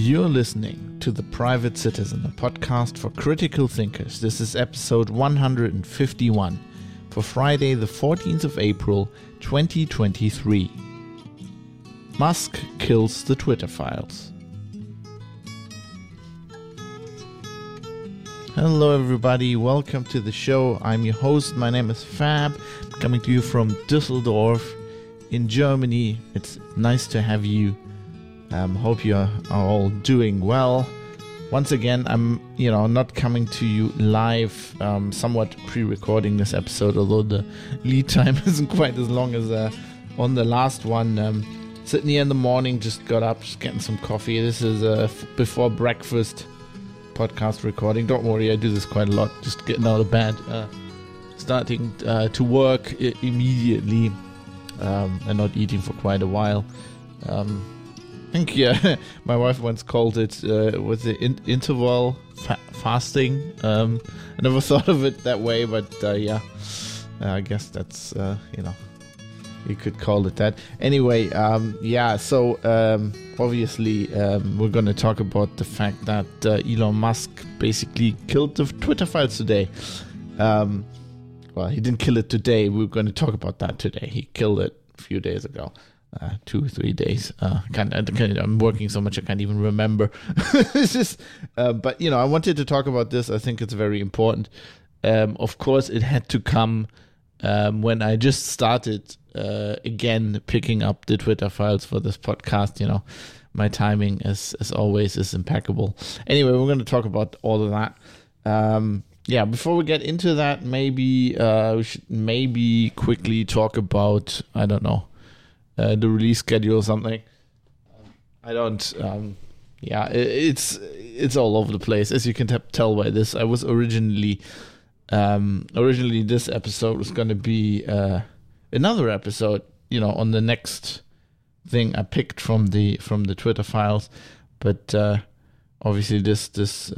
You're listening to The Private Citizen, a podcast for critical thinkers. This is episode 151 for Friday, the 14th of April, 2023. Musk kills the Twitter files. Hello everybody, welcome to the show. I'm your host, my name is Fab, coming to you from Düsseldorf in Germany. It's nice to have you. Hope you are all doing well. Once again, I'm not coming to you live, somewhat pre-recording this episode, although the lead time isn't quite as long as on the last one. Sitting here in the morning, just got up, just getting some coffee. This is a before breakfast podcast recording. Don't worry, I do this quite a lot, just getting out of bed, starting to work immediately, and not eating for quite a while. I think, yeah, my wife once called it was the interval fasting. I never thought of it that way, but yeah, I guess that's, you could call it that. Anyway, so obviously we're going to talk about the fact that Elon Musk basically killed the Twitter files today. Well, he didn't kill it today. We're going to talk about that today. He killed it a few days ago. 2 or 3 days. I'm working so much I can't even remember. It's just, but I wanted to talk about this. I think it's very important. Of course, it had to come when I just started again picking up the Twitter files for this podcast. My timing, as always, is impeccable. Anyway, we're going to talk about all of that. Yeah, before we get into that, maybe we should quickly talk about, I don't know, the release schedule or something. I don't. Yeah, it's all over the place, as you can tell by this. I was originally this episode was going to be another episode, on the next thing I picked from the Twitter files, but obviously this is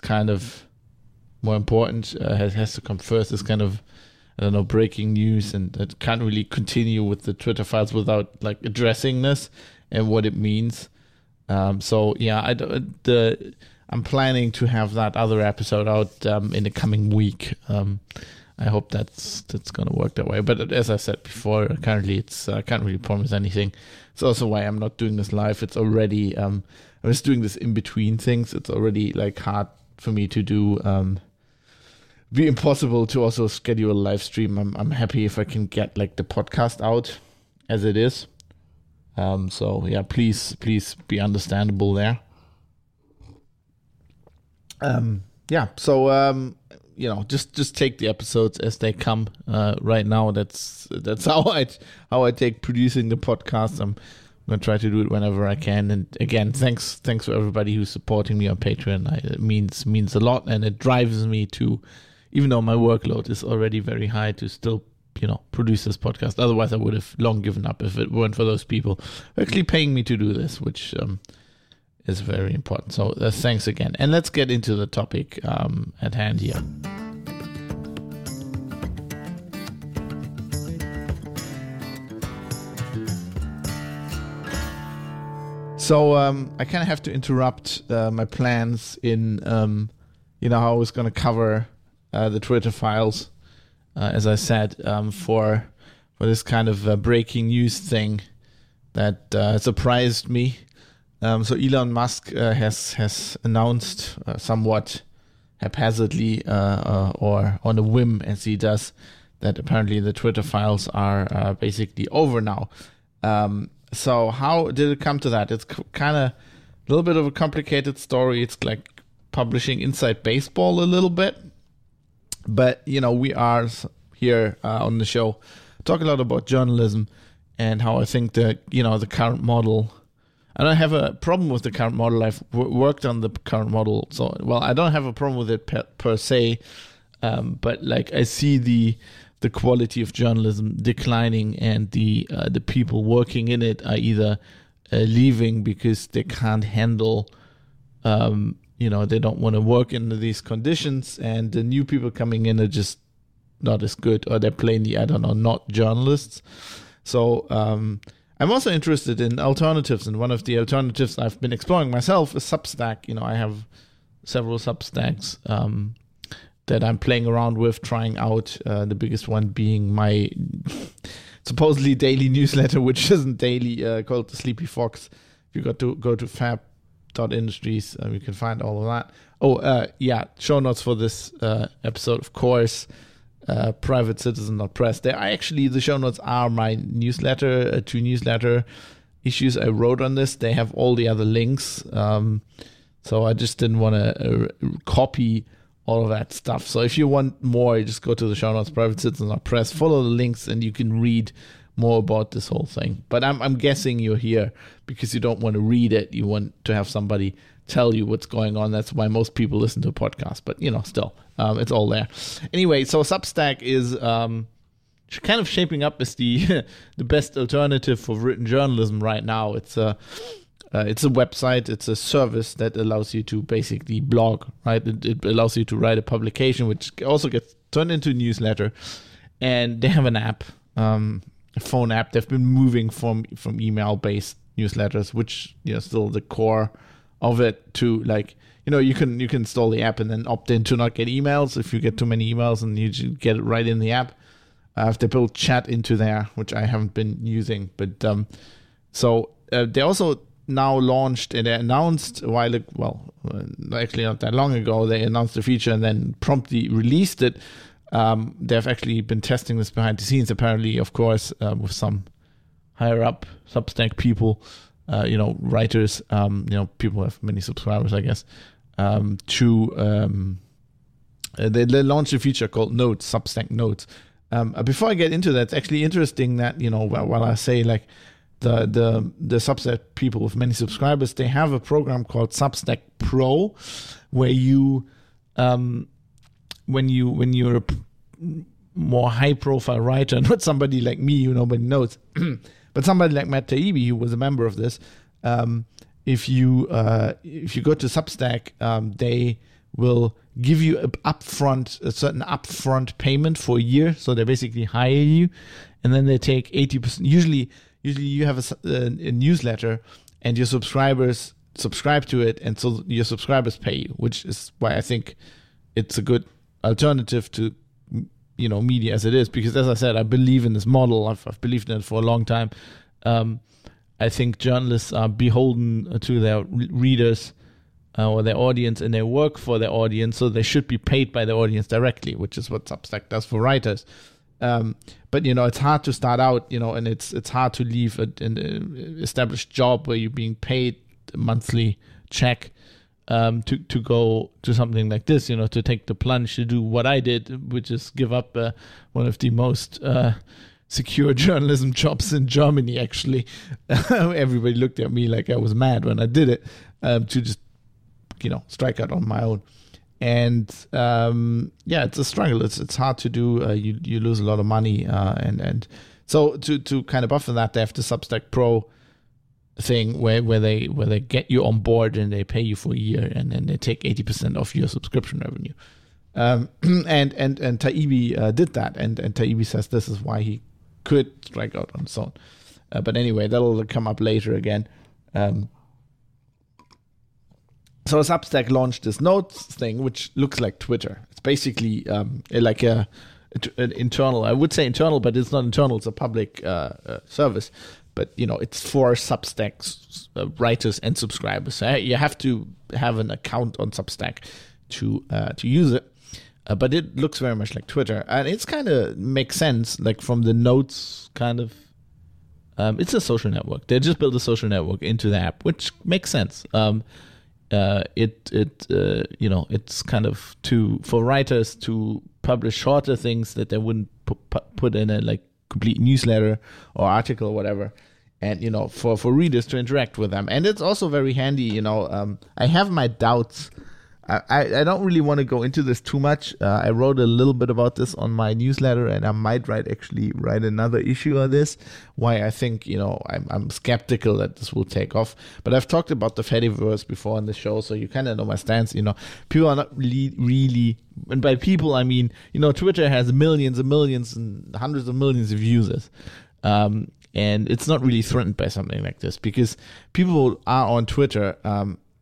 kind of more important. Has to come first. It's kind of, I don't know, breaking news, and I can't really continue with the Twitter files without addressing this and what it means. So yeah, I'm planning to have that other episode out in the coming week. I hope that's gonna work that way. But as I said before, currently it's I can't really promise anything. It's also why I'm not doing this live. It's already I was doing this in between things. It's already hard for me to do. Be impossible to also schedule a live stream. I'm happy if I can get the podcast out as it is. So yeah, please be understandable there. Yeah. So just take the episodes as they come. Right now, that's how I take producing the podcast. I'm gonna try to do it whenever I can. And again, thanks for everybody who's supporting me on Patreon. It means a lot, and it drives me to. Even though my workload is already very high, to still, produce this podcast. Otherwise, I would have long given up if it weren't for those people actually paying me to do this, which is very important. So thanks again. And let's get into the topic at hand here. So I kind of have to interrupt my plans in, how I was going to cover the Twitter files, as I said, for this kind of breaking news thing that surprised me. So Elon Musk has announced somewhat haphazardly or on a whim, as he does, that apparently the Twitter files are basically over now. So how did it come to that? It's kind of a little bit of a complicated story. It's like publishing inside baseball a little bit. But, we are here on the show talking a lot about journalism and how I think that, the current model, I don't have a problem with the current model. I've worked on the current model. So, well, I don't have a problem with it per se, but I see the quality of journalism declining, and the people working in it are either leaving because they can't handle they don't want to work under these conditions, and the new people coming in are just not as good, or they're plainly, not journalists. So I'm also interested in alternatives, and one of the alternatives I've been exploring myself is Substack. You know, I have several Substacks that I'm playing around with, trying out, the biggest one being my supposedly daily newsletter, which isn't daily, called the Sleepy Fox. If you go to Fab.industries, you can find all of that. Show notes for this episode, of course, privatecitizen.press. The show notes are my newsletter, two newsletter issues I wrote on this. They have all the other links. So I just didn't want to copy all of that stuff. So if you want more, you just go to the show notes, privatecitizen.press, follow the links, and you can read more about this whole thing. But I'm guessing you're here because you don't want to read it. You want to have somebody tell you what's going on. That's why most people listen to a podcast. But, you know, still, it's all there. Anyway, so Substack is kind of shaping up as the the best alternative for written journalism right now. It's a website. It's a service that allows you to basically blog, right? It allows you to write a publication, which also gets turned into a newsletter. And they have an app, a phone app. They've been moving from email-based newsletters, which, you know, still the core of it, to, like, you know, you can install the app and then opt in to not get emails if you get too many emails, and you get it right in the app. They built chat into there, which I haven't been using, but so they also now launched, and they announced a while ago, actually not that long ago, they announced the feature and then promptly released it. They've actually been testing this behind the scenes, apparently, of course, with some higher up Substack people, writers, people have many subscribers, I guess, they launched a feature called Notes, Substack Notes. Before I get into that, it's actually interesting that, you know, while I say, like, the Substack people with many subscribers, they have a program called Substack Pro, where you, when you're a more high profile writer, not somebody like me, who nobody knows, but somebody like Matt Taibbi, who was a member of this, if you go to Substack, they will give you a certain upfront payment for a year. So they basically hire you, and then they take 80%. Usually you have a newsletter and your subscribers subscribe to it, and so your subscribers pay you, which is why I think it's a good alternative to, you know, media as it is. Because, as I said, I believe in this model. I've believed in it for a long time. I think journalists are beholden to their readers or their audience, and they work for their audience, so they should be paid by the audience directly, which is what Substack does for writers. But, you know, it's hard to start out, you know, and it's hard to leave an established job where you're being paid a monthly check to go to something like this, you know, to take the plunge, to do what I did, which is give up one of the most secure journalism jobs in Germany, actually. Everybody looked at me like I was mad when I did it, to just, you know, strike out on my own. And it's a struggle. It's hard to do. You lose a lot of money, and so to kind of buffer that, they have the Substack Pro thing where they get you on board and they pay you for a year, and then they take 80% of your subscription revenue. And Taibbi did that, and Taibbi says this is why he could strike out on his own. But anyway, that'll come up later again. So Substack launched this Notes thing, which looks like Twitter. It's basically like an internal, I would say internal, but it's not internal. It's a public service. But, you know, it's for Substack writers and subscribers. You have to have an account on Substack to use it. But it looks very much like Twitter. And it's kind of makes sense, like from the Notes kind of. It's a social network. They just built a social network into the app, which makes sense. It's kind of for writers to publish shorter things that they wouldn't put in a, like, complete newsletter or article or whatever, and, you know, for readers to interact with them. And it's also very handy, you know. I have my doubts. I don't really want to go into this too much. I wrote a little bit about this on my newsletter, and I might write another issue on this, why I think, you know, I'm skeptical that this will take off. But I've talked about the Fediverse before on the show, so you kind of know my stance. You know, people are not really, and by people I mean, you know, Twitter has millions and millions and hundreds of millions of users. And it's not really threatened by something like this, because people are on Twitter,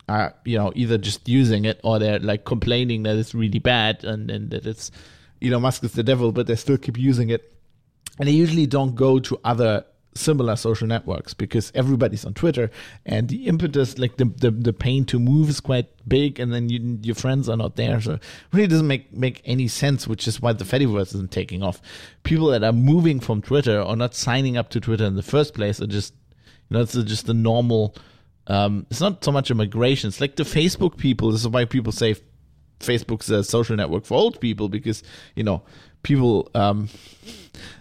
are, you know, either just using it or they're like complaining that it's really bad and that it's, you know, Musk is the devil, but they still keep using it. And they usually don't go to other similar social networks because everybody's on Twitter, and the impetus, like the pain to move is quite big, and then your friends are not there. So it really doesn't make any sense, which is why the Fediverse isn't taking off. People that are moving from Twitter or not signing up to Twitter in the first place are just, you know, it's just the normal, it's not so much a migration. It's like the Facebook people. This is why people say Facebook's a social network for old people, because, you know, people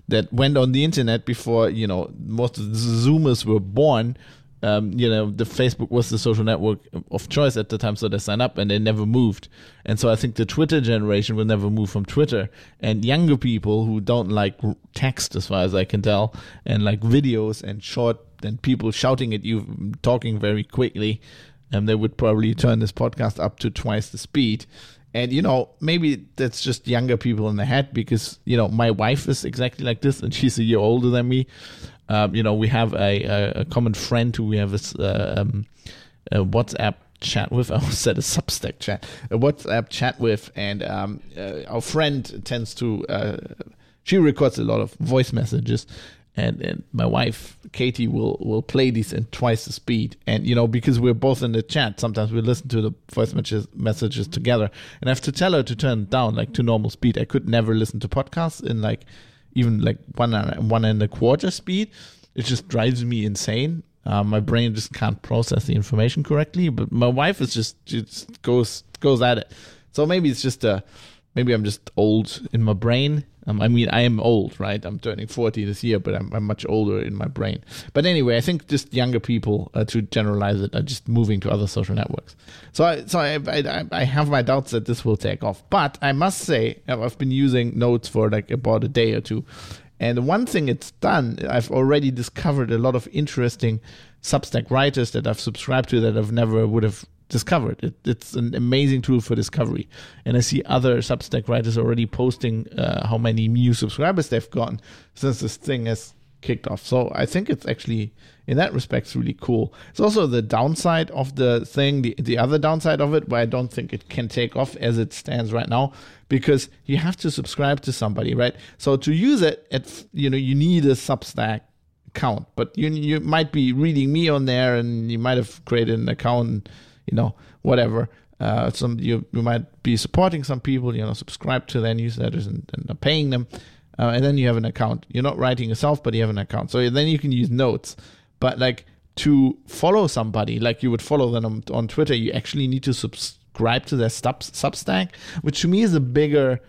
that went on the internet before, you know, most of the Zoomers were born, you know, the Facebook was the social network of choice at the time, so they signed up and they never moved. And so I think the Twitter generation will never move from Twitter. And younger people who don't like text, as far as I can tell, and like videos and short and people shouting at you, talking very quickly, and they would probably turn this podcast up to twice the speed. And, you know, maybe that's just younger people in the head, because, you know, my wife is exactly like this and she's a year older than me. You know, we have a common friend who we have a WhatsApp chat with. I almost said a Substack chat. A WhatsApp chat with. And our friend tends to, she records a lot of voice messages. And my wife, Katie, will play these in twice the speed. And, you know, because we're both in the chat, sometimes we listen to the voice messages together. And I have to tell her to turn it down, like, to normal speed. I could never listen to podcasts in, like, even, like, one and a quarter speed. It just drives me insane. My brain just can't process the information correctly. But my wife is just goes at it. So maybe it's just maybe I'm just old in my brain. I mean, I am old, right? I'm turning 40 this year, but I'm much older in my brain. But anyway, I think just younger people, to generalize it, are just moving to other social networks. So I have my doubts that this will take off. But I must say, I've been using Notes for like about a day or two. And one thing it's done, I've already discovered a lot of interesting Substack writers that I've subscribed to that I've never would have discovered. It's an amazing tool for discovery, and I see other Substack writers already posting how many new subscribers they've gotten since this thing has kicked off. So I think it's actually, in that respect, really cool. It's also the downside of the thing, the other downside of it, where I don't think it can take off as it stands right now, because you have to subscribe to somebody, right? So to use it, you know, you need a Substack account, but you might be reading me on there, and you might have created an account. And, you know, whatever. Some you might be supporting some people. You know, subscribe to their newsletters and are paying them, and then you have an account. You're not writing yourself, but you have an account. So then you can use Notes. But like to follow somebody, like you would follow them on Twitter, you actually need to subscribe to their Substack, which to me is a bigger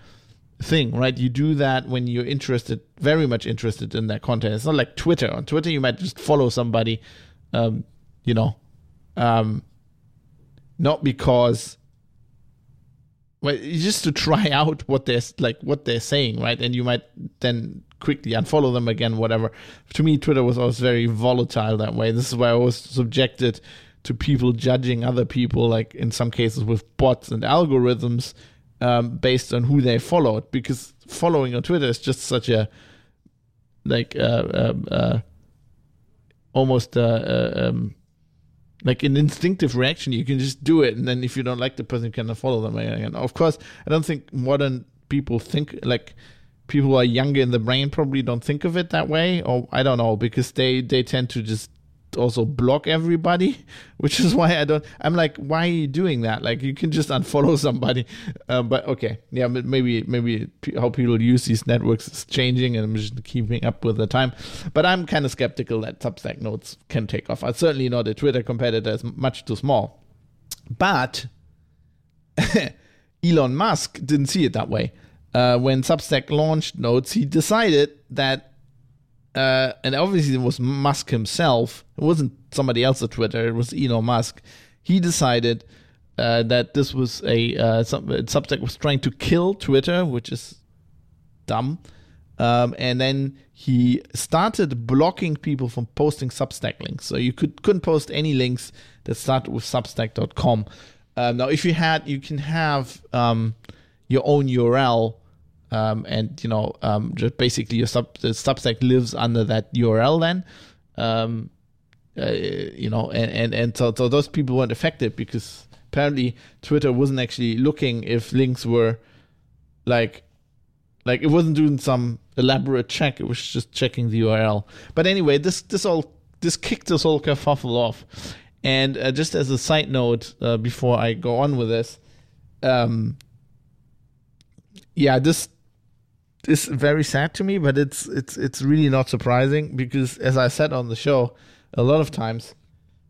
thing, right? You do that when you're interested, very much interested in their content. It's not like Twitter. On Twitter, you might just follow somebody, you know. Not because, well, it's just to try out what they're saying, right? And you might then quickly unfollow them again, whatever. To me, Twitter was always very volatile that way. This is why I was subjected to people judging other people, like in some cases with bots and algorithms, based on who they followed, because following on Twitter is just such a, like, almost like an instinctive reaction. You can just do it, and then if you don't like the person, you can follow them again. Of course, I don't think modern people think, like, people who are younger in the brain probably don't think of it that way, or I don't know, because they tend to just also block everybody, which is why I'm like, why are you doing that? Like, you can just unfollow somebody. But okay, yeah, but maybe how people use these networks is changing, and I'm just keeping up with the time. But I'm kind of skeptical that Substack Notes can take off. I'm certainly not a Twitter competitor. It's much too small. But Elon Musk didn't see it that way. When Substack launched Notes, he decided that, and obviously it was Musk himself. It wasn't somebody else at Twitter. It was Elon Musk. He decided that this was Substack was trying to kill Twitter, which is dumb. And then he started blocking people from posting Substack links. So you couldn't post any links that started with Substack.com. Now, if you can have your own URL And you know, just basically your Substack lives under that URL then. You know, and so those people weren't affected, because apparently Twitter wasn't actually looking if links were like it wasn't doing some elaborate check. It was just checking the URL. But anyway, this kicked this whole kerfuffle off. And just as a side note, before I go on with this, yeah, this is very sad to me, but it's really not surprising, because as I said on the show a lot of times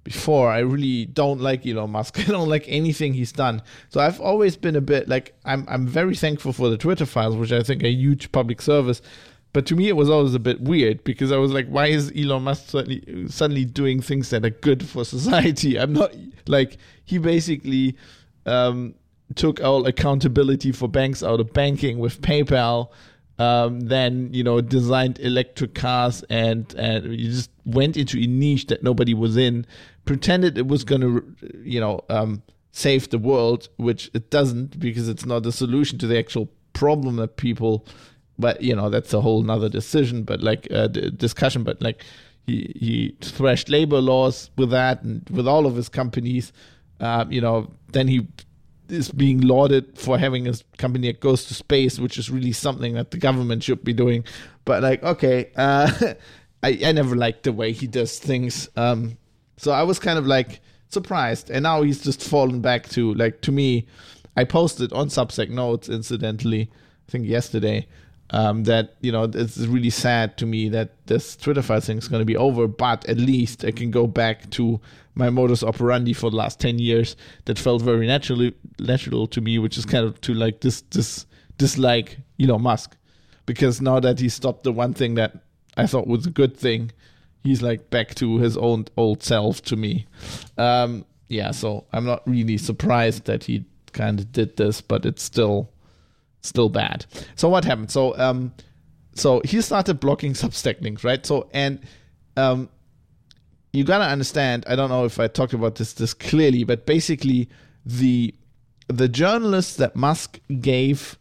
before, I really don't like Elon Musk. I don't like anything he's done. So I've always been a bit like, I'm very thankful for the Twitter Files, which I think are a huge public service. But to me, it was always a bit weird, because I was like, why is Elon Musk suddenly doing things that are good for society? I'm not like, he basically took all accountability for banks out of banking with PayPal. Then, you know, designed electric cars, and you just went into a niche that nobody was in, pretended it was going to, you know, save the world, which it doesn't, because it's not a solution to the actual problem that people, but, you know, that's a whole nother decision, but like discussion, but like he thrashed labor laws with that and with all of his companies, you know, then he is being lauded for having a company that goes to space, which is really something that the government should be doing. But like, okay, I never liked the way he does things. So I was kind of like surprised. And now he's just fallen back to, like, to me, I posted on Substack Notes, incidentally, I think yesterday, that, you know, it's really sad to me that this Twitter Files thing is going to be over, but at least I can go back to my modus operandi for the last 10 years that felt very natural to me, which is kind of to like this dislike Elon Musk, because now that he stopped the one thing that I thought was a good thing, he's like back to his own old self to me. Yeah, so I'm not really surprised that he kind of did this, but it's still bad. So what happened? So he started blocking Substack links, right? So, and you gotta understand, I don't know if I talked about this clearly, but basically the journalists that Musk gave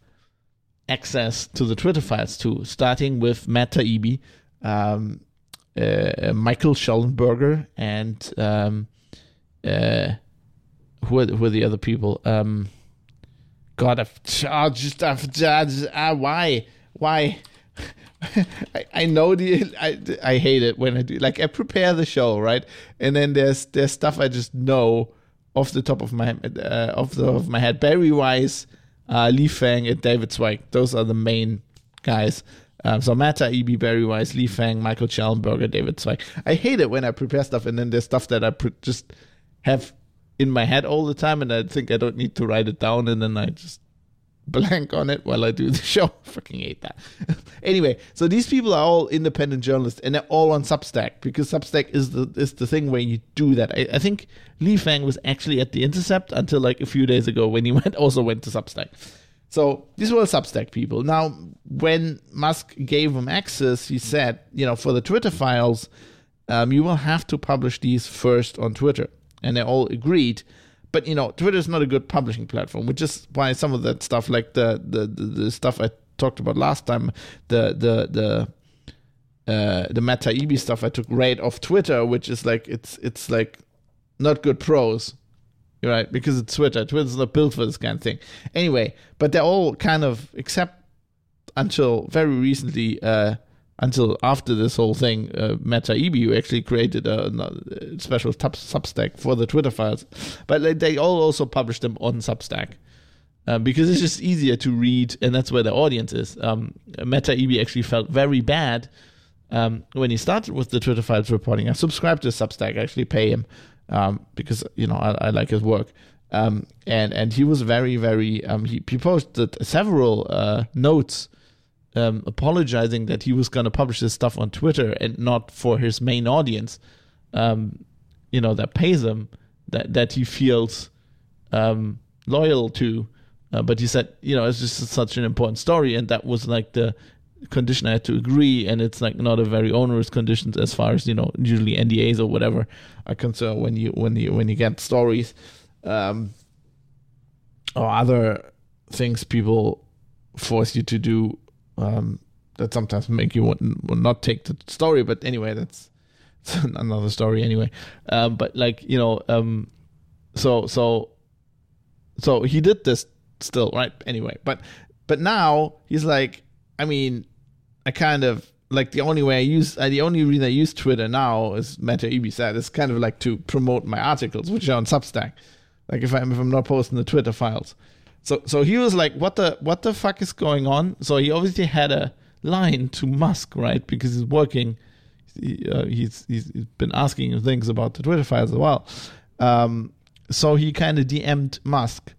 access to the Twitter Files to, starting with Matt Taibbi, Michael Schellenberger, and who are the other people? God, why? I know I hate it when I do, like, I prepare the show, right? And then there's stuff I just know off the top of my head. Bari Weiss, Lee Fang, and David Zweig. Those are the main guys. So Matt Taibbi, Bari Weiss, Lee Fang, Michael Schellenberger, David Zweig. I hate it when I prepare stuff and then there's stuff that I just have in my head all the time, and I think I don't need to write it down, and then I just blank on it while I do the show. I fucking hate that. Anyway, so these people are all independent journalists, and they're all on Substack, because Substack is the thing where you do that. I think Lee Fang was actually at The Intercept until like a few days ago, when he went to Substack. So these were all Substack people. Now, when Musk gave them access, he said, you know, for the Twitter Files, you will have to publish these first on Twitter. And they all agreed. But, you know, Twitter is not a good publishing platform, which is why some of that stuff, like the stuff I talked about last time, the Matt Taibbi stuff, I took right off Twitter, which is like, it's like not good prose, right? Because it's Twitter. Twitter's not built for this kind of thing. Anyway, but they're all kind of, except until very recently, until after this whole thing, Matt Taibbi actually created a special Substack for the Twitter Files. But like, they all also publish them on Substack, because it's just easier to read, and that's where the audience is. Matt Taibbi actually felt very bad when he started with the Twitter Files reporting. I subscribe to Substack, I actually pay him, because, you know, I like his work. And he was very, very... he posted several notes apologizing that he was going to publish his stuff on Twitter and not for his main audience, you know, that pays him, that he feels loyal to. But he said, you know, it's just such an important story, and that was like the condition I had to agree, and it's like not a very onerous condition as far as, you know, usually NDAs or whatever are concerned when you get stories or other things people force you to do that sometimes make you want not take the story. But anyway, that's another story anyway. But like, you know, so he did this still, right? Anyway, but now he's like, I mean, I kind of like the only reason I use Twitter now is, Matt Taibbi said, is kind of like to promote my articles, which are on Substack. Like if I'm not posting the Twitter files. So he was like, what the fuck is going on? So he obviously had a line to Musk, right? Because he's working. He's been asking him things about the Twitter files as well. So he kind of DM'd Musk,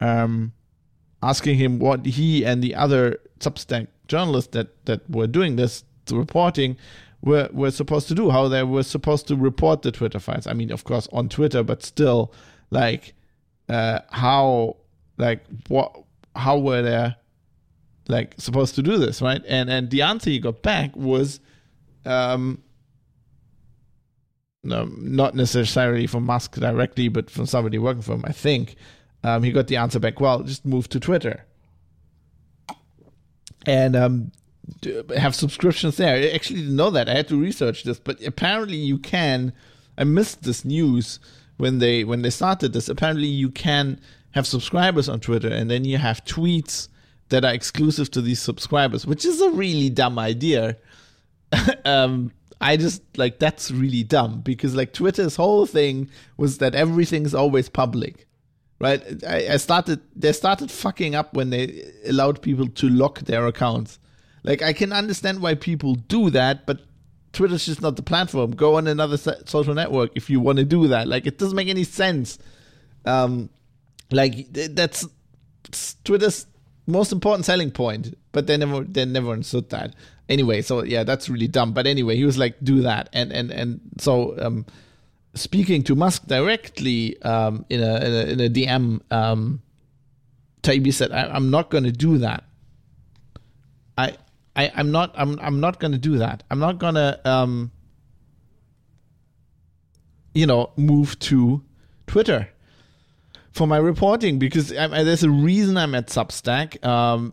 asking him what he and the other Substack journalists that were doing this reporting were supposed to do, how they were supposed to report the Twitter files. I mean, of course, on Twitter, but still, like, how were they, like, supposed to do this, right? And the answer he got back was, no, not necessarily from Musk directly, but from somebody working for him, I think. He got the answer back, well, just move to Twitter and have subscriptions there. I actually didn't know that. I had to research this, but apparently you can. I missed this news when they started this. Apparently you can have subscribers on Twitter, and then you have tweets that are exclusive to these subscribers, which is a really dumb idea. I just, like, that's really dumb, because, like, Twitter's whole thing was that everything's always public, right? They started fucking up when they allowed people to lock their accounts. Like, I can understand why people do that, but Twitter's just not the platform. Go on another social network if you want to do that. Like, it doesn't make any sense. Like, that's Twitter's most important selling point, but they never understood that. Anyway, so yeah, that's really dumb. But anyway, he was like, do that. And so speaking to Musk directly in a DM, Taibbi said, I'm not going to do that. I'm not going to do that. I'm not going to move to Twitter for my reporting, because there's a reason I'm at Substack.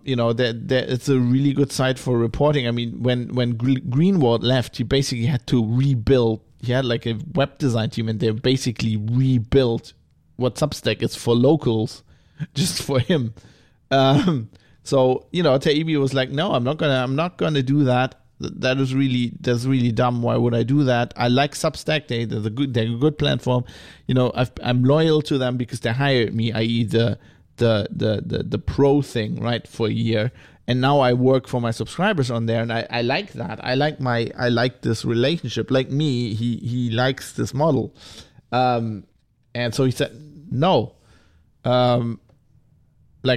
It's a really good site for reporting. I mean, when Greenwald left, he basically had to rebuild. He had like a web design team, and they basically rebuilt what Substack is for locals, just for him. So Taibbi was like, no, I'm not gonna do that. That's really dumb. Why would I do that? I like Substack. They're a good platform. I'm loyal to them because they hired me, i.e. the pro thing, right, for a year, and now I work for my subscribers on there, and I like that. I like this relationship. Like me, he likes this model, and so he said no. Like,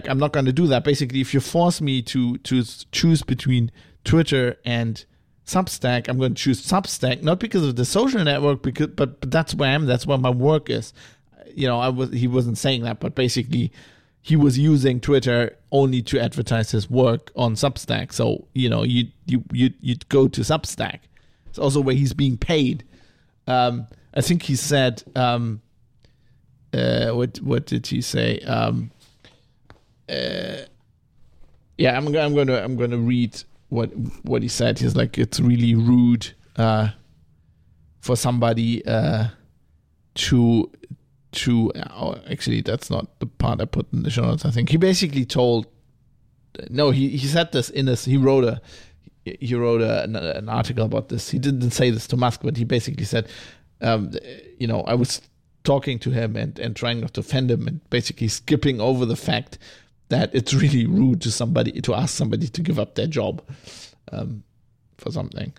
I'm not going to do that. Basically, if you force me to choose between Twitter and Substack, I'm going to choose Substack, not because of the social network, but that's where I am. That's where my work is. He wasn't saying that, but basically, he was using Twitter only to advertise his work on Substack. So you'd go to Substack. It's also where he's being paid. I think he said, what did he say? I'm going to read what he said. He's like, it's really rude for somebody to. Oh, actually, that's not the part I put in the show notes. I think he basically told. No, he said this in this. He wrote an article about this. He didn't say this to Musk, but he basically said, I was talking to him and trying not to offend him, and basically skipping over the fact that it's really rude to ask somebody to give up their job for something.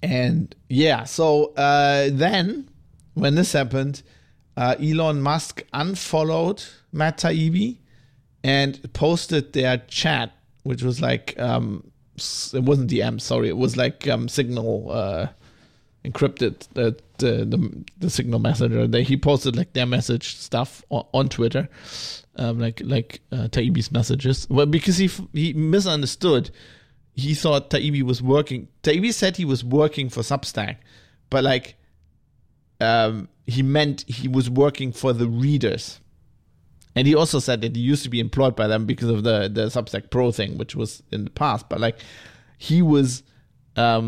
Then when this happened, Elon Musk unfollowed Matt Taibbi and posted their chat, which was like, it wasn't DM, sorry, it was like Signal encrypted, the Signal messenger. He posted like their message stuff on Twitter, like Taibbi's messages. Well, because he misunderstood. He thought Taibbi was working. Taibbi said he was working for Substack, but like he meant he was working for the readers. And he also said that he used to be employed by them because of the Substack Pro thing, which was in the past. But like, he was, what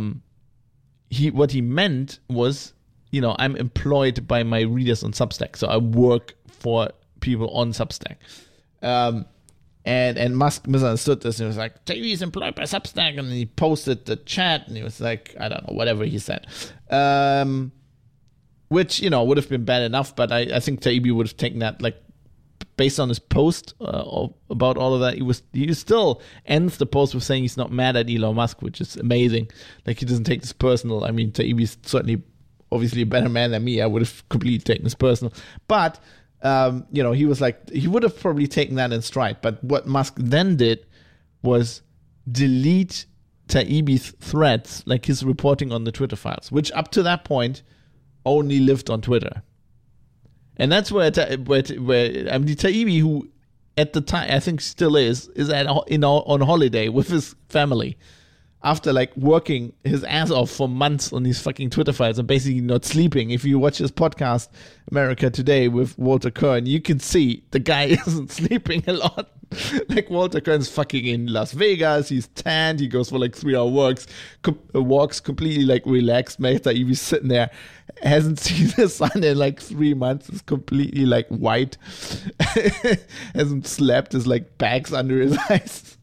he meant was, you know, I'm employed by my readers on Substack, so I work for people on Substack. And Musk misunderstood this, and he was like, Taibbi is employed by Substack, and he posted the chat, and he was like, I don't know, whatever he said. Which, you know, would have been bad enough, but I think Taibbi would have taken that, like, based on his post about all of that, he still ends the post with saying he's not mad at Elon Musk, which is amazing. Like, he doesn't take this personal. I mean, Taibbi's certainly, obviously, a better man than me. I would have completely taken this personal. But, you know, he was like, he would have probably taken that in stride. But what Musk then did was delete Taibbi's threads, like his reporting on the Twitter files, which up to that point only lived on Twitter. And that's where I mean, Taibbi, who at the time, I think still is on holiday with his family after like working his ass off for months on these fucking Twitter files and basically not sleeping. If you watch his podcast, America Today with Walter Kern, you can see the guy isn't sleeping a lot. Like, Walter Kern's fucking in Las Vegas. He's tanned. He goes for like 3-hour walks, completely like relaxed. Matt Taibbi sitting there, hasn't seen the sun in like 3 months. Is completely like white. Hasn't slept. His like bags under his eyes.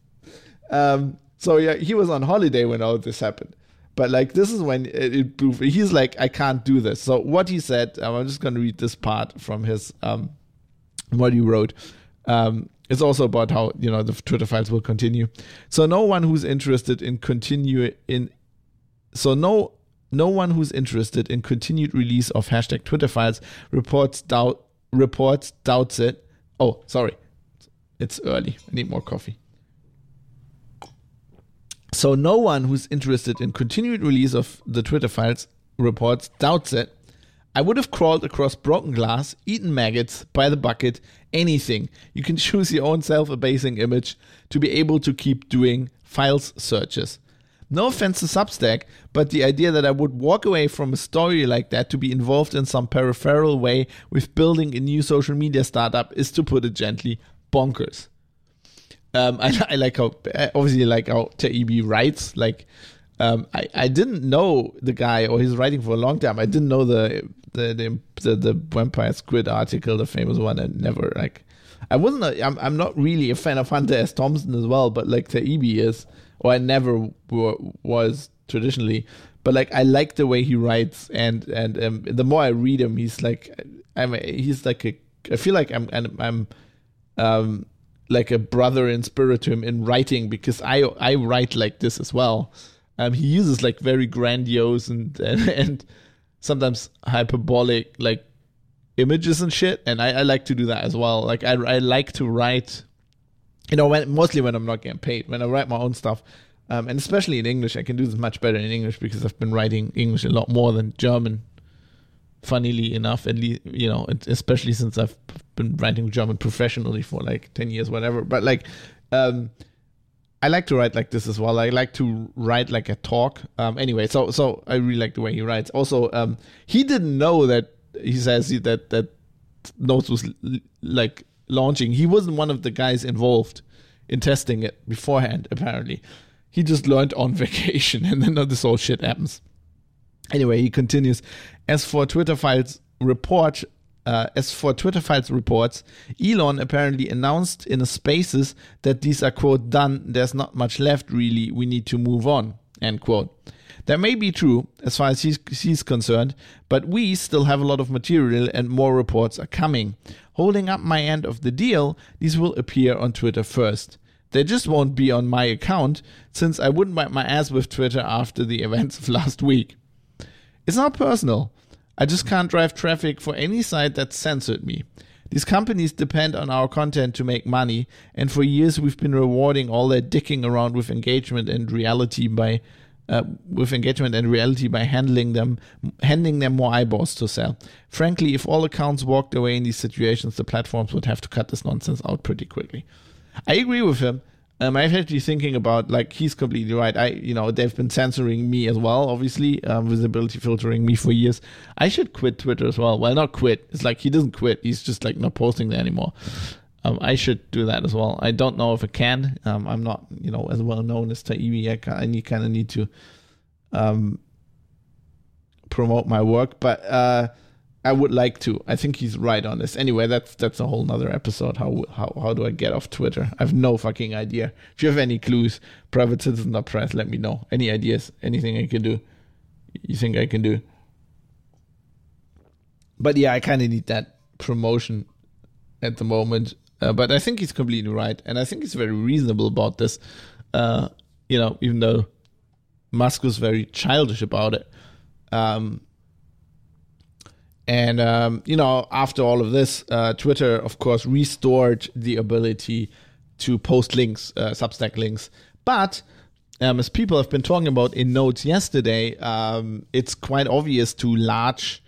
So yeah, he was on holiday when all this happened. But like, this is when it proved. He's like, I can't do this. So what he said, I'm just going to read this part from his what he wrote. It's also about how, you know, the Twitter files will continue. So no one who's interested in continued release of hashtag Twitter files doubts it. Oh, sorry. It's early. I need more coffee. So no one who's interested in continued release of the Twitter files reports doubts it. I would have crawled across broken glass, eaten maggots by the bucket, anything. You can choose your own self-abasing image to be able to keep doing files searches. No offense to Substack, but the idea that I would walk away from a story like that to be involved in some peripheral way with building a new social media startup is, to put it gently, bonkers. I like how, obviously, like how Taibbi writes, like, I didn't know the guy, or he's writing for a long time. I didn't know the Vampire Squid article, the famous one. I never like. I'm not really a fan of Hunter S. Thompson as well, but like Taibbi is, or I never was traditionally. But like, I like the way he writes, and the more I read him, I feel like I'm like a brother in spirit to him in writing, because I write like this as well. He uses like very grandiose and sometimes hyperbolic like images and shit, and I like to do that as well. Like I like to write, you know, mostly when I'm not getting paid, when I write my own stuff, and especially in English. I can do this much better in English because I've been writing English a lot more than German. Funnily enough, at least, you know, especially since I've been writing German professionally for like 10 years, whatever. But like, I like to write like this as well. I like to write like a talk. Anyway, so I really like the way he writes. Also, he didn't know that, he says that Notes was like launching. He wasn't one of the guys involved in testing it beforehand, apparently. He just learned on vacation, and then this whole shit happens. Anyway, he continues, as for Twitter files reports, Elon apparently announced in a Spaces that these are, quote, done. There's not much left, really. We need to move on, end quote. That may be true as far as he's concerned, but we still have a lot of material and more reports are coming. Holding up my end of the deal, these will appear on Twitter first. They just won't be on my account, since I wouldn't wipe my ass with Twitter after the events of last week. It's not personal. I just can't drive traffic for any site that censored me. These companies depend on our content to make money, and for years we've been rewarding all their dicking around with engagement and reality by handing them more eyeballs to sell. Frankly, if all accounts walked away in these situations, the platforms would have to cut this nonsense out pretty quickly. I agree with him. I'm actually thinking about, like, he's completely right. They've been censoring me as well, obviously, visibility filtering me for years. I should quit Twitter as well. Well, not quit. It's like he doesn't quit. He's just like not posting there anymore. I should do that as well. I don't know if I can. I'm not, as well known as Taibbi. I kind of need to promote my work, but I would like to. I think he's right on this. Anyway, that's a whole nother episode. How do I get off Twitter? I have no fucking idea. If you have any clues, privatecitizen.press, let me know. Any ideas? Anything I can do? You think I can do? But yeah, I kind of need that promotion at the moment. But I think he's completely right. And I think he's very reasonable about this. Even though Musk was very childish about it. After all of this, Twitter, of course, restored the ability to post links, Substack links. But as people have been talking about in notes yesterday, it's quite obvious to large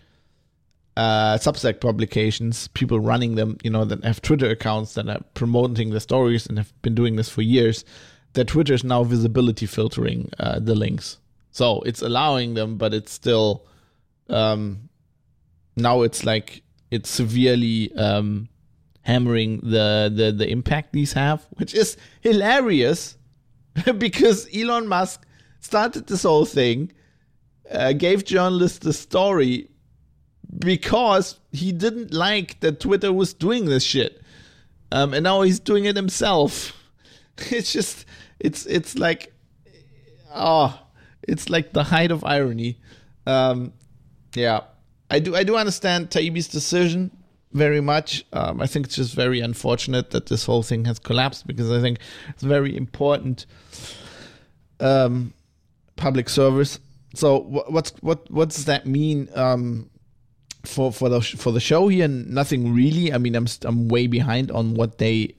Substack publications, people running them, that have Twitter accounts that are promoting the stories and have been doing this for years, that Twitter is now visibility filtering the links. So it's allowing them, but it's still, now it's like, it's severely hammering the impact these have, which is hilarious because Elon Musk started this whole thing, gave journalists the story, because he didn't like that Twitter was doing this shit. And now he's doing it himself. It's just, it's like the height of irony. I do understand Taibbi's decision very much. I think it's just very unfortunate that this whole thing has collapsed, because I think it's very important public service. So what does that mean? For the show here, nothing really. I mean, I'm way behind on what they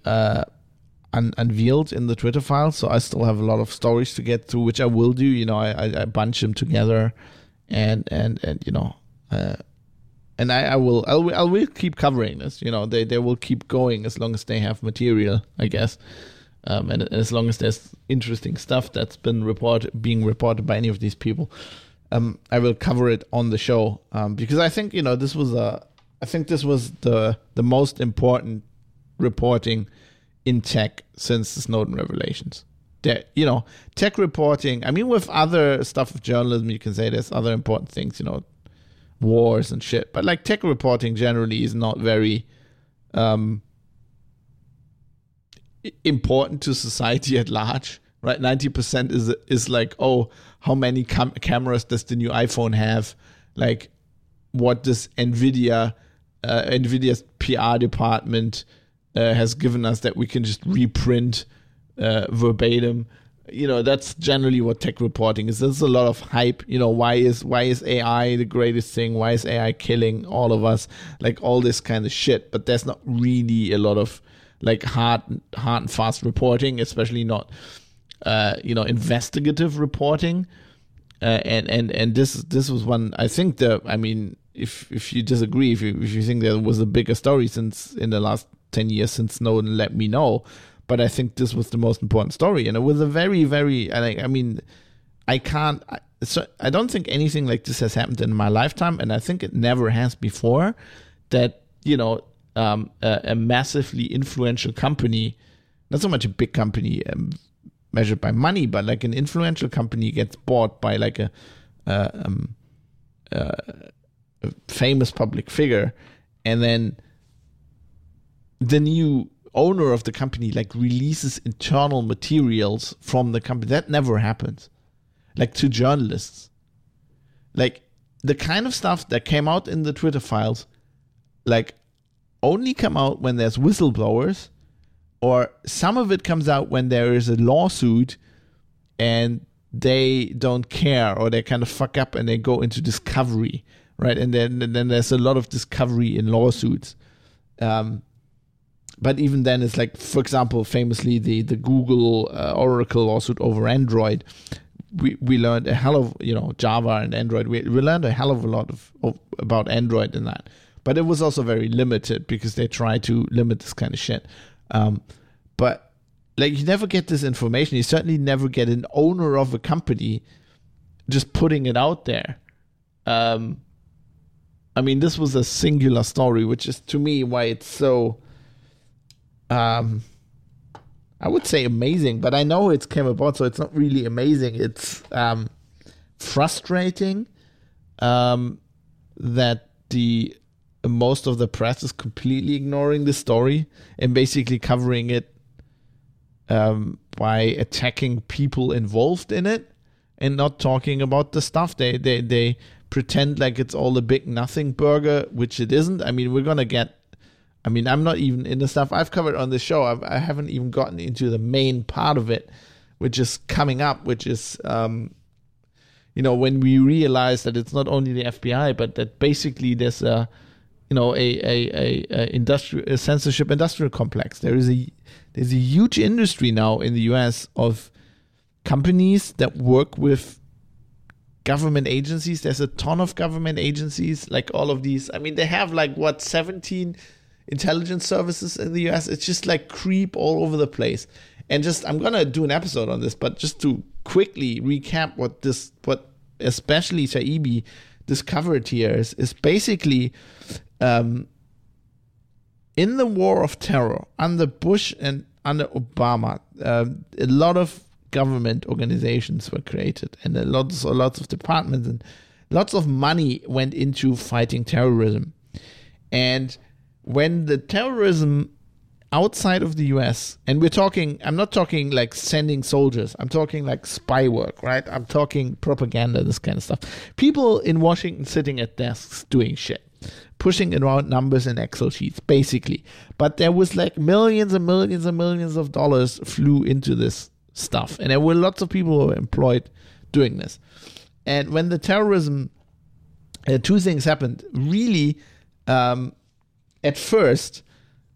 unveiled in the Twitter files, so I still have a lot of stories to get through, which I will do. I bunch them together, and I will keep covering this. They will keep going as long as they have material, I guess, and as long as there's interesting stuff that's been reported by any of these people. I will cover it on the show because I think this was the most important reporting in tech since the Snowden revelations. That tech reporting. I mean, with other stuff of journalism, you can say there's other important things, wars and shit. But like tech reporting generally is not very important to society at large. Right, 90% is like, oh, how many cameras does the new iPhone have? Like, what does NVIDIA's PR department has given us that we can just reprint verbatim? That's generally what tech reporting is. There's a lot of hype. Why is AI the greatest thing? Why is AI killing all of us? Like all this kind of shit. But there's not really a lot of like hard and fast reporting, especially not. Investigative reporting, and this was one. I think if you disagree, if you think there was a bigger story since in the last 10 years since Snowden, let me know. But I think this was the most important story, and it was a very, very. I don't think anything like this has happened in my lifetime, and I think it never has before. That a massively influential company, not so much a big company. Measured by money, but like an influential company gets bought by like a famous public figure, and then the new owner of the company like releases internal materials from the company. That never happens. Like to journalists. Like the kind of stuff that came out in the Twitter files like only come out when there's whistleblowers. Or some of it comes out when there is a lawsuit and they don't care or they kind of fuck up and they go into discovery, right? And then there's a lot of discovery in lawsuits. But even then, it's like, for example, famously, the Google Oracle lawsuit over Android. We learned a hell of, Java and Android. We learned a hell of a lot about Android in that. But it was also very limited because they try to limit this kind of shit. But like you never get this information. You certainly never get an owner of a company just putting it out there. This was a singular story, which is to me why it's so I would say amazing, but I know it came about, so it's not really amazing. It's frustrating that the most of the press is completely ignoring the story and basically covering it by attacking people involved in it and not talking about the stuff. They pretend like it's all a big nothing burger, which it isn't. I mean, we're going to get... I mean, I'm not even in the stuff I've covered on the show. I haven't even gotten into the main part of it, which is coming up, which is, you know, when we realize that it's not only the FBI, but that basically there's a, you know, a censorship industrial complex. There's a huge industry now in the US of companies that work with government agencies. There's a ton of government agencies, like all of these. I mean, they have like, what, 17 intelligence services in the US. It's just like creep all over the place. And just, I'm going to do an episode on this, but just to quickly recap what especially Taibbi discovered here is basically in the war of terror under Bush and under Obama, a lot of government organizations were created and lots of departments and lots of money went into fighting terrorism. And when the terrorism outside of the US, and we're talking, I'm not talking like sending soldiers, I'm talking like spy work, right? I'm talking propaganda, this kind of stuff. People in Washington sitting at desks doing shit, pushing around numbers in Excel sheets, basically. But there was like millions and millions and millions of dollars flew into this stuff. And there were lots of people who were employed doing this. And when the terrorism, two things happened. Really, at first,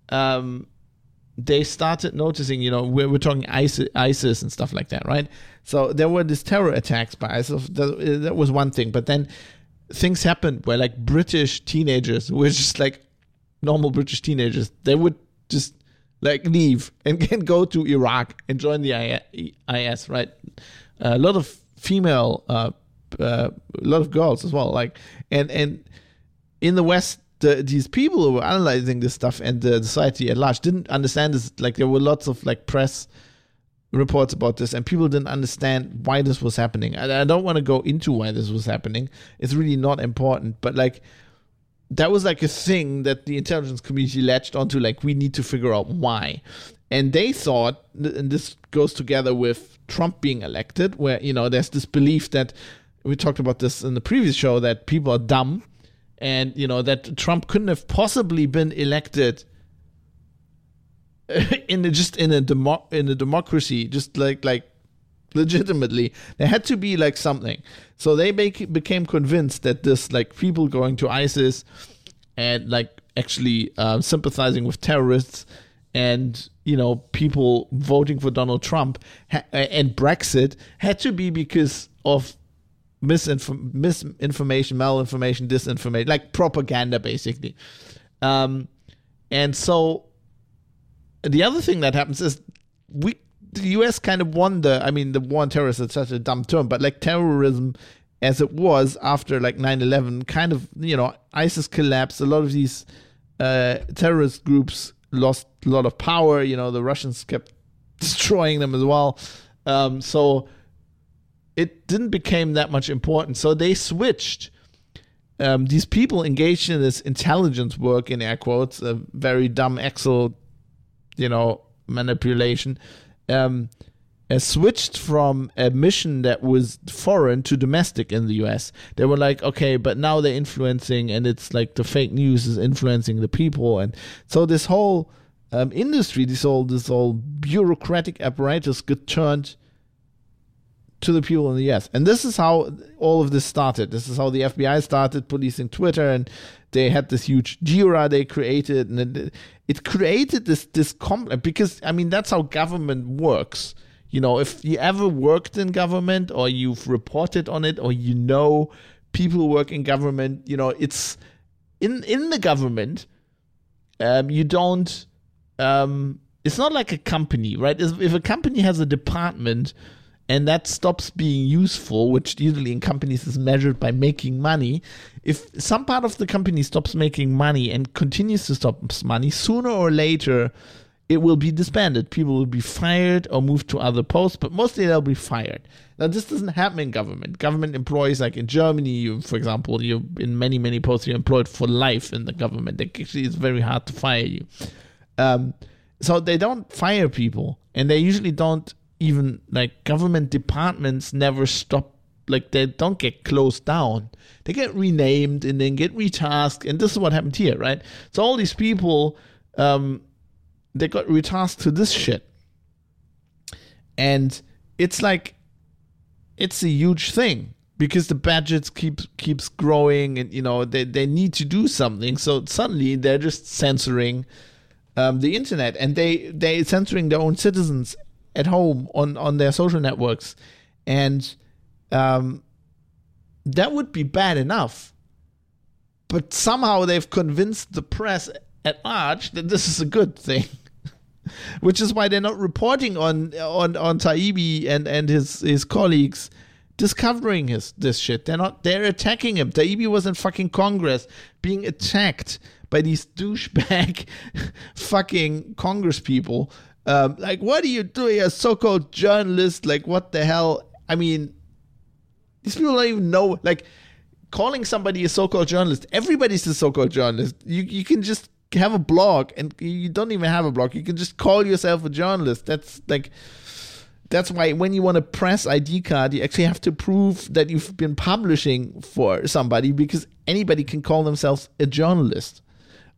they started noticing, you know, we're talking ISIS and stuff like that, right? So there were these terror attacks by ISIS. That was one thing. But then things happened where, like, British teenagers who were just, like, normal British teenagers, they would just, like, leave and go to Iraq and join the IS, right? A lot of female, a lot of girls as well, like, and in the West, these people who were analyzing this stuff and the society at large didn't understand this. Like, there were lots of like press reports about this, and people didn't understand why this was happening. I don't want to go into why this was happening. It's really not important. But like, that was like a thing that the intelligence community latched onto. Like, we need to figure out why. And they thought, and this goes together with Trump being elected, where, you know, there's this belief that we talked about this in the previous show, that people are dumb. And, you know, that Trump couldn't have possibly been elected in a democracy, just like legitimately. There had to be like something. So they became convinced that this, like, people going to ISIS and like actually sympathizing with terrorists and, you know, people voting for Donald Trump and Brexit had to be because of misinformation, malinformation, disinformation, like propaganda, basically. And so the other thing that happens is the US kind of won the war on terrorism is such a dumb term, but like terrorism as it was after like 9/11, kind of, you know, ISIS collapsed. A lot of these terrorist groups lost a lot of power. You know, the Russians kept destroying them as well. So it didn't become that much important. So they switched. These people engaged in this intelligence work, in air quotes, a very dumb Excel, you know, manipulation, switched from a mission that was foreign to domestic in the US. They were like, okay, but now they're influencing, and it's like the fake news is influencing the people. And so this whole industry, this whole bureaucratic apparatus got turned to the people in the US. And this is how all of this started. This is how the FBI started policing Twitter, and they had this huge JIRA they created, and it created this complex, because, I mean, that's how government works. You know, if you ever worked in government, or you've reported on it, or you know people who work in government, you know, it's in the government, you don't, it's not like a company, right? If a company has a department, and that stops being useful, which usually in companies is measured by making money. If some part of the company stops making money and continues to stop money, sooner or later it will be disbanded. People will be fired or moved to other posts, but mostly they'll be fired. Now, this doesn't happen in government. Government employees, like in Germany, for example, in many, many posts, you're employed for life in the government. Actually, it's very hard to fire you. So they don't fire people, and they usually don't even, like, government departments never stop. Like, they don't get closed down. They get renamed and then get retasked. And this is what happened here, right? So all these people, they got retasked to this shit. And it's like, it's a huge thing because the budget keeps growing, and, you know, they need to do something. So suddenly they're just censoring the internet, and they're censoring their own citizens at home on their social networks. And that would be bad enough, but somehow they've convinced the press at large that this is a good thing, which is why they're not reporting on Taibbi and his colleagues discovering this shit. They're attacking him. Taibbi was in fucking Congress being attacked by these douchebag fucking Congress people. Like, what are you doing, a so-called journalist? Like, what the hell? I mean, these people don't even know, like, calling somebody a so-called journalist. Everybody's a so-called journalist. You can just have a blog, and you don't even have a blog. You can just call yourself a journalist. That's why when you want a press ID card, you actually have to prove that you've been publishing for somebody, because anybody can call themselves a journalist.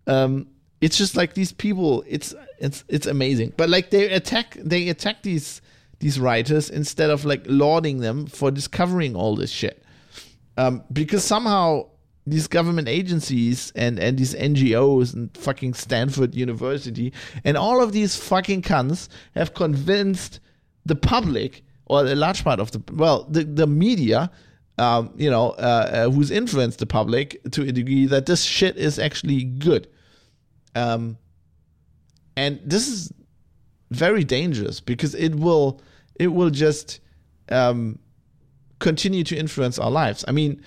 It's just like these people. It's amazing. But like they attack these writers instead of like lauding them for discovering all this shit. Because somehow these government agencies and these NGOs and fucking Stanford University and all of these fucking cunts have convinced the public, or a large part of the media, who's influenced the public to a degree, that this shit is actually good. And this is very dangerous because it will just continue to influence our lives. I mean,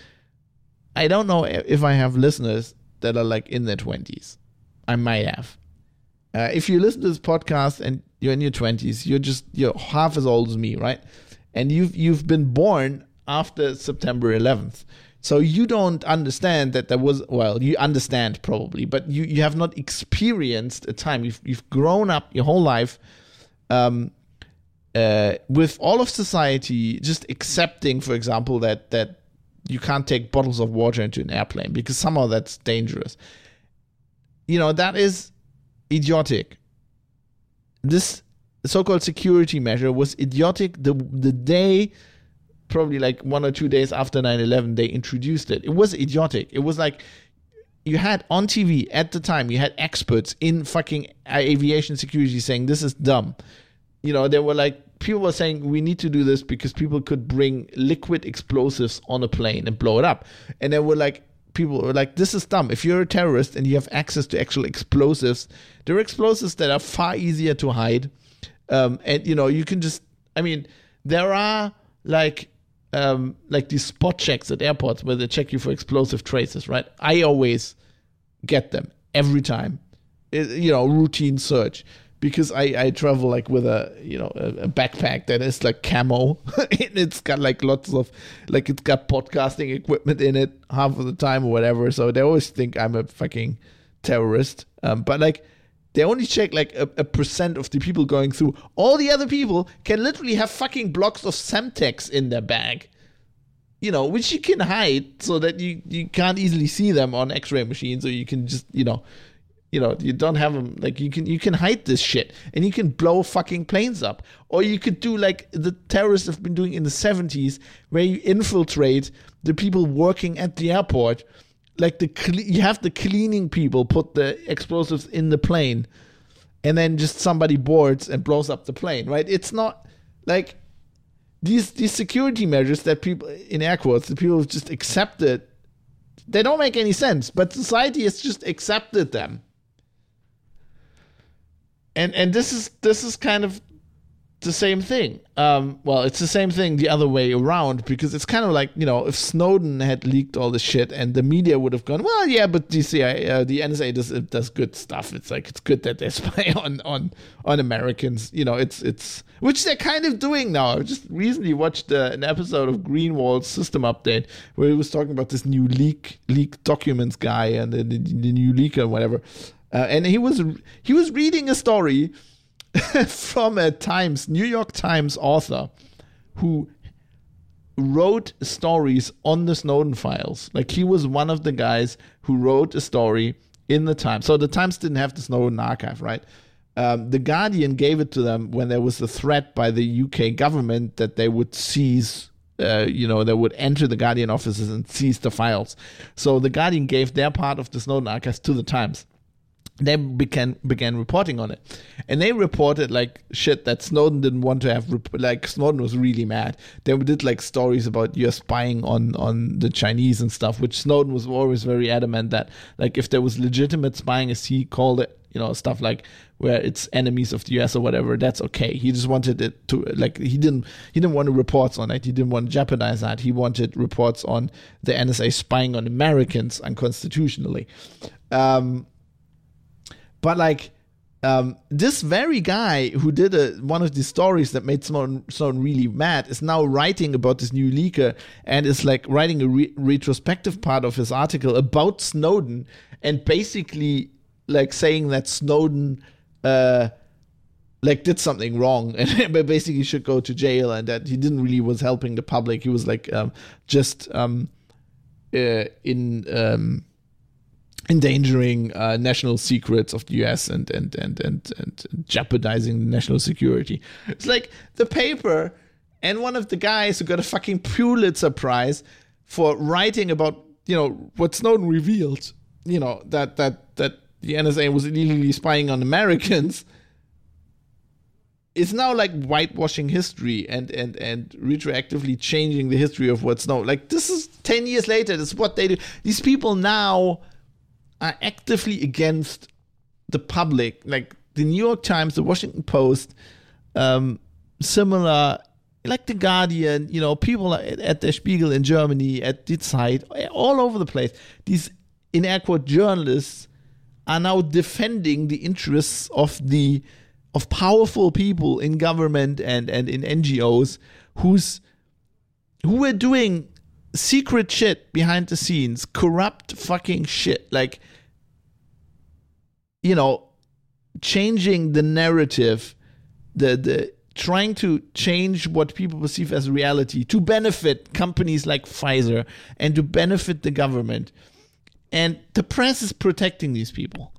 I don't know if I have listeners that are like in their 20s. I might have. If you listen to this podcast and you're in your 20s, you're half as old as me, right? And you've been born after September 11th. So you don't understand that there was, well, you understand probably, but you have not experienced a time. You've grown up your whole life with all of society just accepting, for example, that you can't take bottles of water into an airplane because somehow that's dangerous. You know, that is idiotic. This so-called security measure was idiotic the day, probably like 1 or 2 days after 9/11, they introduced it. It was idiotic. It was like, you had on TV at the time, you had experts in fucking aviation security saying, this is dumb. You know, they were like, people were saying, we need to do this because people could bring liquid explosives on a plane and blow it up. And they were like, people were like, this is dumb. If you're a terrorist and you have access to actual explosives, there are explosives that are far easier to hide. And, you know, you can just, I mean, there are like these spot checks at airports where they check you for explosive traces, right? I always get them every time, routine search, because I travel like with a backpack that is like camo and it's got like lots of, like, it's got podcasting equipment in it half of the time or whatever. So they always think I'm a fucking terrorist. But like, they only check like a % of the people going through. All the other people can literally have fucking blocks of Semtex in their bag, you know, which you can hide so that you can't easily see them on X-ray machines, or you can just, you don't have them. Like, you can hide this shit and you can blow fucking planes up. Or you could do like the terrorists have been doing in the 70s, where you infiltrate the people working at the airport. Like, you have the cleaning people put the explosives in the plane, and then just somebody boards and blows up the plane, right? It's not like these security measures that people, in air quotes, that people have just accepted. They don't make any sense, but society has just accepted them. And this is kind of the same thing. Well, it's the same thing the other way around, because it's kind of like, you know, if Snowden had leaked all the shit and the media would have gone, well, yeah, but the CIA, the NSA does good stuff. It's like, it's good that they spy on Americans. You know, it's which they're kind of doing now. I just recently watched an episode of Greenwald's System Update where he was talking about this new leak documents guy and the new leaker and whatever. And he was reading a story from a New York Times author who wrote stories on the Snowden files. Like, he was one of the guys who wrote a story in the Times. So the Times didn't have the Snowden archive, right? The Guardian gave it to them when there was the threat by the UK government that they would seize, they would enter the Guardian offices and seize the files. So the Guardian gave their part of the Snowden archives to the Times. They began reporting on it, and they reported like shit that Snowden didn't want to have. Snowden was really mad. They did like stories about you're spying on the Chinese and stuff, which Snowden was always very adamant that like if there was legitimate spying, as he called it, you know, stuff like where it's enemies of the US or whatever, that's okay. He just wanted it to like he didn't want reports on it. He didn't want to jeopardize that. He wanted reports on the NSA spying on Americans unconstitutionally. But like this very guy who did one of these stories that made Snowden really mad is now writing about this new leaker and is like writing a retrospective part of his article about Snowden and basically like saying that Snowden did something wrong and basically should go to jail and that he didn't really was helping the public. He was like endangering national secrets of the US and jeopardizing national security. It's like the paper and one of the guys who got a fucking Pulitzer Prize for writing about, you know, what Snowden revealed, you know, that the NSA was illegally spying on Americans, is now like whitewashing history and retroactively changing the history of what Snowden. Like, this is 10 years later, this is what they do. These people now are actively against the public, like the New York Times, the Washington Post, similar, like the Guardian, you know, people at Der Spiegel in Germany, at Die Zeit, all over the place. These, in air quote, journalists are now defending the interests of powerful people in government and in NGOs who were doing secret shit behind the scenes, corrupt fucking shit, like, you know, changing the narrative, the trying to change what people perceive as reality to benefit companies like Pfizer and to benefit the government. And the press is protecting these people.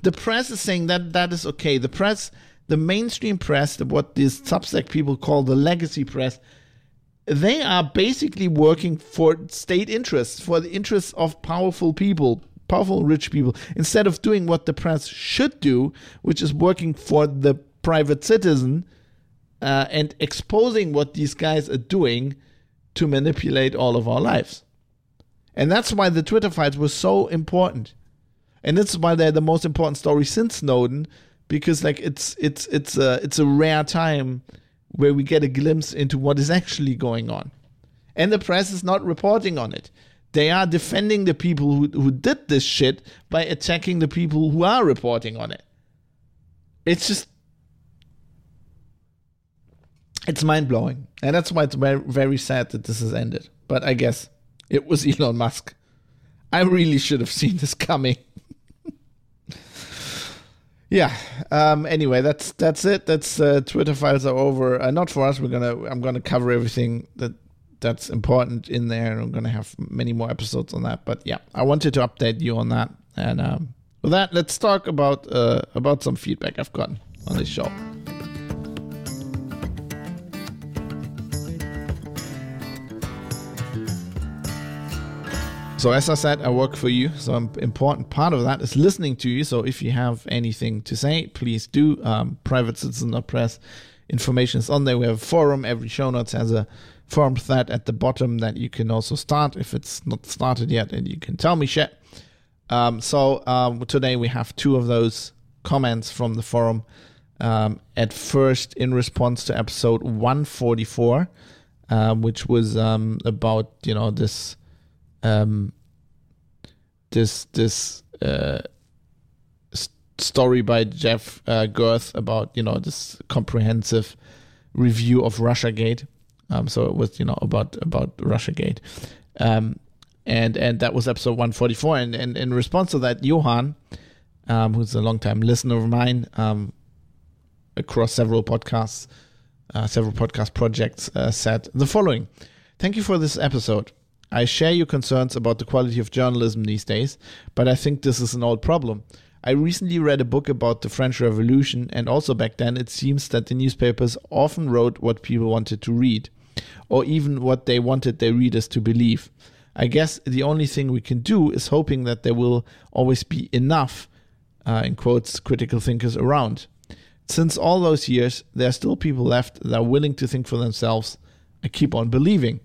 The press is saying that is okay. The press, the mainstream press, what these Substack people call the legacy press, they are basically working for state interests, for the interests of powerful people, powerful rich people, instead of doing what the press should do, which is working for the private citizen and exposing what these guys are doing to manipulate all of our lives. And that's why the Twitter files were so important. And that's why they're the most important story since Snowden, because like it's a rare time where we get a glimpse into what is actually going on. And the press is not reporting on it. They are defending the people who did this shit by attacking the people who are reporting on it. It's just, it's mind-blowing. And that's why it's very, very sad that this has ended. But I guess it was Elon Musk. I really should have seen this coming. Yeah. Anyway, that's it. That's Twitter files are over. Not for us. I'm gonna cover everything that's important in there, and I'm gonna have many more episodes on that. But yeah, I wanted to update you on that. And with that, let's talk about some feedback I've gotten on this show. So as I said, I work for you. So an important part of that is listening to you. So if you have anything to say, please do. Privatecitizen.press information is on there. We have a forum. Every show notes has a forum thread at the bottom that you can also start if it's not started yet, and you can tell me shit. Today we have two of those comments from the forum. at first in response to episode 144, which was about, you know, this story by Jeff Gerth about, you know, this comprehensive review of Russiagate. So it was, you know, about Russiagate. And that was episode 144. And in response to that, Johan, who's a longtime listener of mine, across several podcast projects, said the following. Thank you for this episode. I share your concerns about the quality of journalism these days, but I think this is an old problem. I recently read a book about the French Revolution, and also back then it seems that the newspapers often wrote what people wanted to read, or even what they wanted their readers to believe. I guess the only thing we can do is hoping that there will always be enough, in quotes, critical thinkers around. Since all those years, there are still people left that are willing to think for themselves. I keep on believing.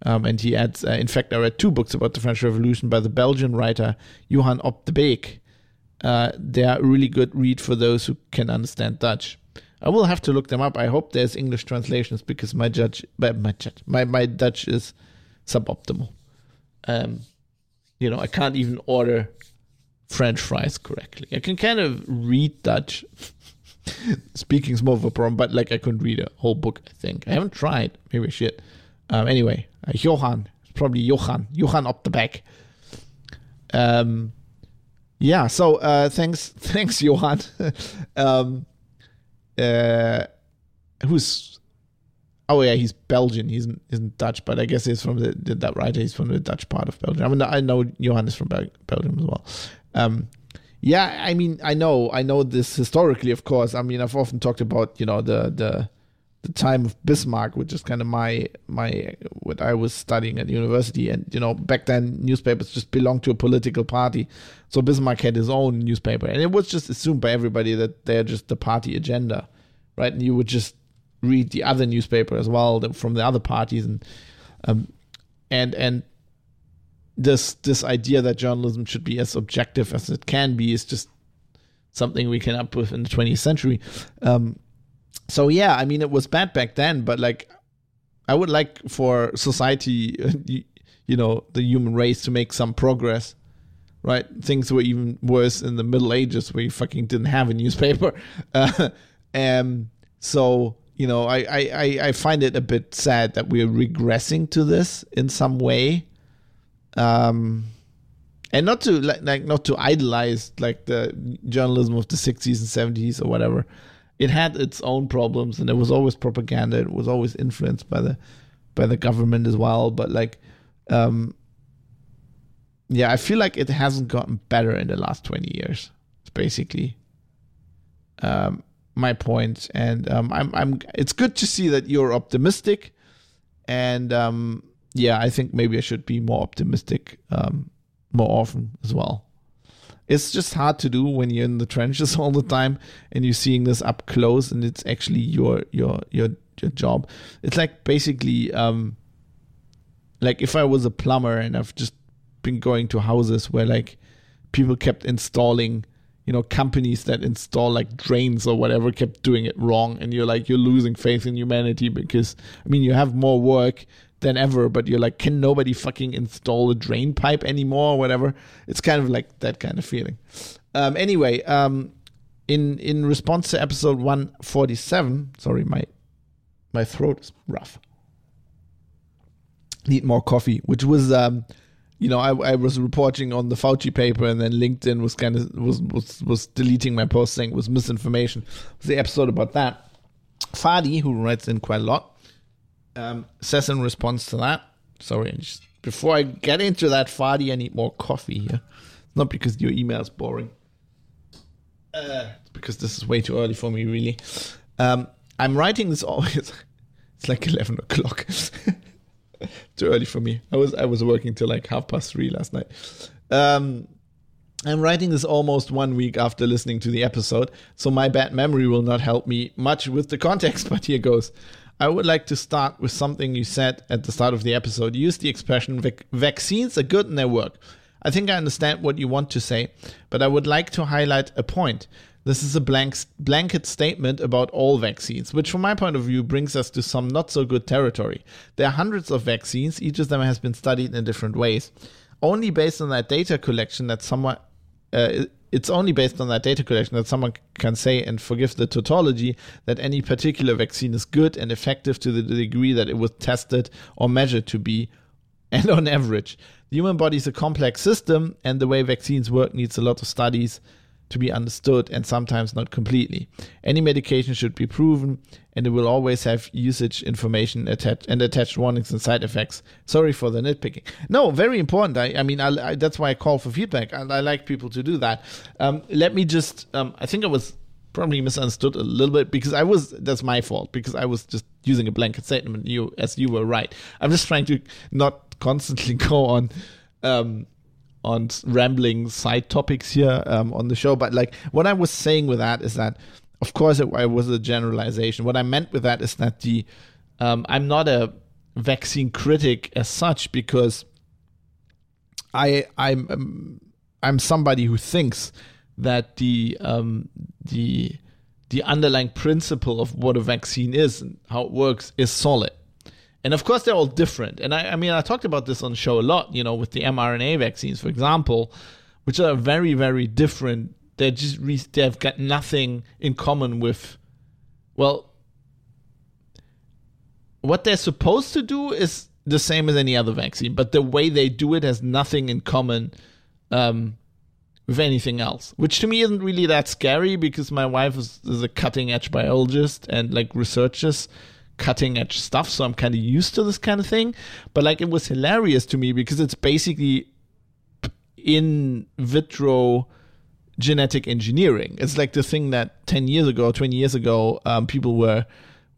And he adds, in fact, I read two books about the French Revolution by the Belgian writer Johan Op de Beek. They are really good read for those who can understand Dutch. I will have to look them up. I hope there's English translations because my Dutch is suboptimal. You know, I can't even order French fries correctly. I can kind of read Dutch. Speaking is more of a problem, but like I couldn't read a whole book, I think. I haven't tried. Maybe I should. Anyway, Johan. Probably Johan. Johan Op de Beek. Yeah, so thanks, Johan, who's, oh yeah, he's Belgian, he isn't Dutch, but I guess he's from that writer, he's from the Dutch part of Belgium. I mean, I know Johan is from Belgium as well. Yeah, I mean, I know this historically, of course. I mean, I've often talked about, you know, the time of Bismarck, which is kind of my what I was studying at university. And, you know, back then newspapers just belonged to a political party. So Bismarck had his own newspaper, and it was just assumed by everybody that they're just the party agenda, right? And you would just read the other newspaper as well from the other parties. And and this idea that journalism should be as objective as it can be is just something we came up with in the 20th century. So yeah, I mean, it was bad back then, but like, I would like for society, you know, the human race to make some progress, right? Things were even worse in the Middle Ages, where you fucking didn't have a newspaper. So, you know, I find it a bit sad that we're regressing to this in some way. And not to not to idolize like the journalism of the 60s and 70s or whatever. It had its own problems, and there was always propaganda. It was always influenced by the government as well. But like, yeah, I feel like it hasn't gotten better in the last 20 years. It's basically my point. And I'm. It's good to see that you're optimistic. And yeah, I think maybe I should be more optimistic more often as well. It's just hard to do when you're in the trenches all the time and you're seeing this up close, and it's actually your job. It's like basically like if I was a plumber and I've just been going to houses where like people kept installing, you know, companies that install like drains or whatever kept doing it wrong, and you're like, you're losing faith in humanity because, I mean, you have more work than ever, but you're like, can nobody fucking install a drain pipe anymore or whatever? It's kind of like that kind of feeling. Anyway, in response to episode 147, sorry, my throat is rough. Need more coffee, which was, you know, I was reporting on the Fauci paper, and then LinkedIn was kind of was deleting my post saying it was misinformation. It was the episode about that. Fadi, who writes in quite a lot, says in response to that, sorry, before I get into that, Fadi, I need more coffee here. It's not because your email is boring. It's because this is way too early for me, really. I'm writing this always. It's like 11 o'clock. Too early for me. I was working till like 3:30 last night. I'm writing this almost 1 week after listening to the episode, so my bad memory will not help me much with the context, but here goes. I would like to start with something you said at the start of the episode. Use the expression, vaccines are good and they work. I think I understand what you want to say, but I would like to highlight a point. This is a blanket statement about all vaccines, which from my point of view brings us to some not so good territory. There are hundreds of vaccines. Each of them has been studied in different ways. Only based on that data collection that someone... It's only based on that data collection that someone can say, and forgive the tautology, that any particular vaccine is good and effective to the degree that it was tested or measured to be, and on average. The human body is a complex system, and the way vaccines work needs a lot of studies to be understood, and sometimes not completely. Any medication should be proven, and it will always have usage information attached warnings and side effects. Sorry for the nitpicking. No, very important. I mean, that's why I call for feedback. I like people to do that. Let me just. I think I was probably misunderstood a little bit because I was. That's my fault because I was just using a blanket statement. You were right. I'm just trying to not constantly go on rambling side topics here on the show, but like what I was saying with that is that, of course, it was a generalization. What I meant with that is that I'm not a vaccine critic as such because I'm somebody who thinks that the underlying principle of what a vaccine is and how it works is solid. And of course, they're all different. And I mean, I talked about this on the show a lot, you know, with the mRNA vaccines, for example, which are very, very different. They've got nothing in common with, well, what they're supposed to do is the same as any other vaccine, but the way they do it has nothing in common with anything else, which to me isn't really that scary because my wife is a cutting-edge biologist and like researchers. Cutting edge stuff, so I'm kind of used to this kind of thing, but like it was hilarious to me because it's basically in vitro genetic engineering. It's like the thing that 10 years ago, 20 years ago, people were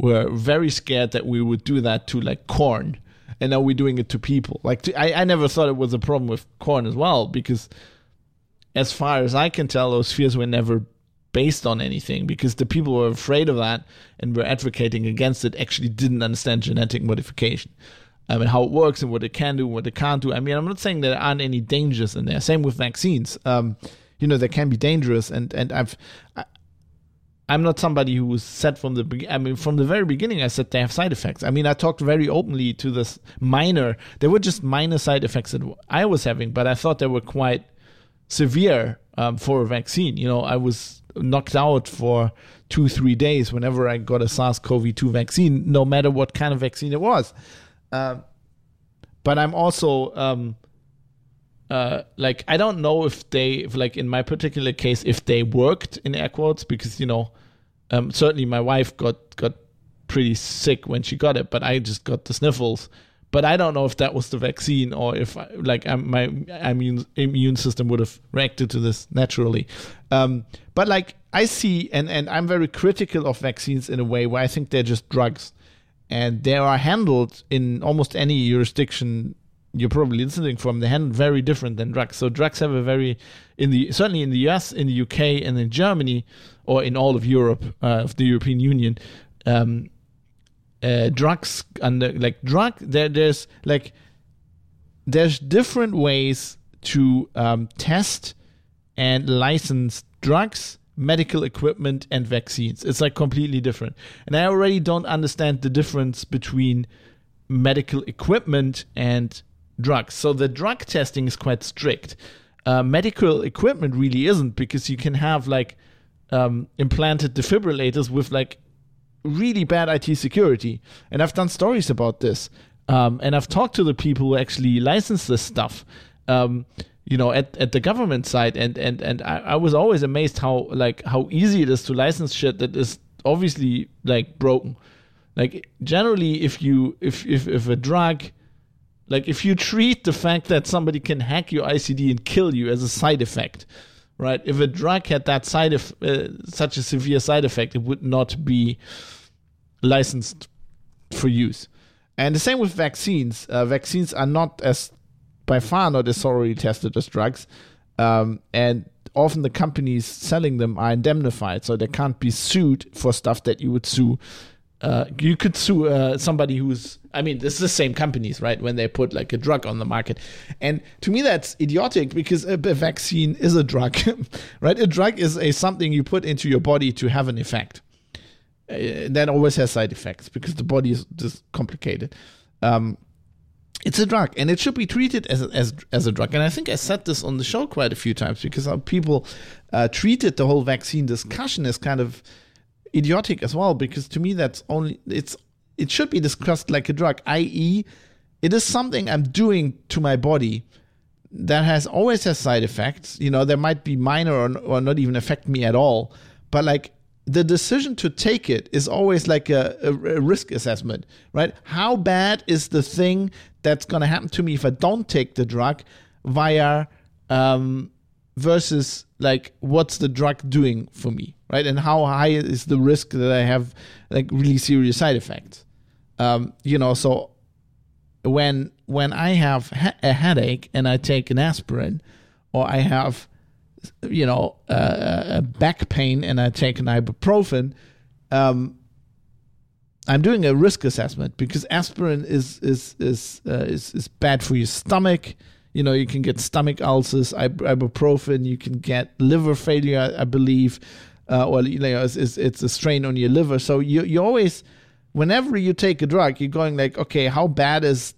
very scared that we would do that to like corn, and now we're doing it to people. Like I never thought it was a problem with corn as well because, as far as I can tell, those fears were never based on anything because the people who were afraid of that and were advocating against it actually didn't understand genetic modification and how it works and what it can do and what it can't do. I mean, I'm not saying there aren't any dangers in there. Same with vaccines. You know, they can be dangerous. And I'm not somebody who was said from the very beginning, I said they have side effects. I mean, I talked very openly to this they were just minor side effects that I was having, but I thought they were quite severe for a vaccine. You know, I was knocked out for 2-3 days whenever I got a SARS-CoV-2 vaccine, no matter what kind of vaccine it was. But I'm also like, I don't know if in my particular case, if they worked in air quotes, because, you know, certainly my wife got pretty sick when she got it, but I just got the sniffles. But I don't know if that was the vaccine or if like my immune system would have reacted to this naturally. But like I see, and I'm very critical of vaccines in a way where I think they're just drugs. And they are handled in almost any jurisdiction you're probably listening from. They're handled very different than drugs. So drugs have a very, certainly in the US, in the UK, and in Germany, or in all of Europe, of the European Union, drugs under there's different ways to test and license drugs, medical equipment, and vaccines. It's like completely different, and I already don't understand the difference between medical equipment and drugs. So the drug testing is quite strict. Medical equipment really isn't, because you can have like implanted defibrillators with like really bad IT security, and I've done stories about this, and I've talked to the people who actually license this stuff, you know, at the government side, and I was always amazed how easy it is to license shit that is obviously like broken. Like generally, if a drug, like if you treat the fact that somebody can hack your ICD and kill you as a side effect, right? If a drug had that such a severe side effect, it would not be licensed for use. And the same with vaccines. Vaccines are by far not as thoroughly tested as drugs. And often the companies selling them are indemnified, so they can't be sued for stuff that you would sue You could sue somebody who's, I mean, it's the same companies, right? When they put like a drug on the market. And to me, that's idiotic because a vaccine is a drug, right? A drug is a something you put into your body to have an effect. That always has side effects because the body is just complicated. It's a drug and it should be treated as a drug. And I think I said this on the show quite a few times because how people treated the whole vaccine discussion is kind of idiotic as well, because to me that's only it should be discussed like a drug, i.e. it is something I'm doing to my body that always has side effects. You know, there might be minor or not even affect me at all, but like the decision to take it is always like a risk assessment, right? How bad is the thing that's going to happen to me if I don't take the drug versus like what's the drug doing for me, right? And how high is the risk that I have like really serious side effects? You know, so when I have a headache and I take an aspirin, or I have back pain and I take an ibuprofen, I'm doing a risk assessment because aspirin is bad for your stomach. You know, you can get stomach ulcers. Ibuprofen, you can get liver failure, I believe, or you know, it's a strain on your liver. So you always, whenever you take a drug, you're going like, okay, how bad is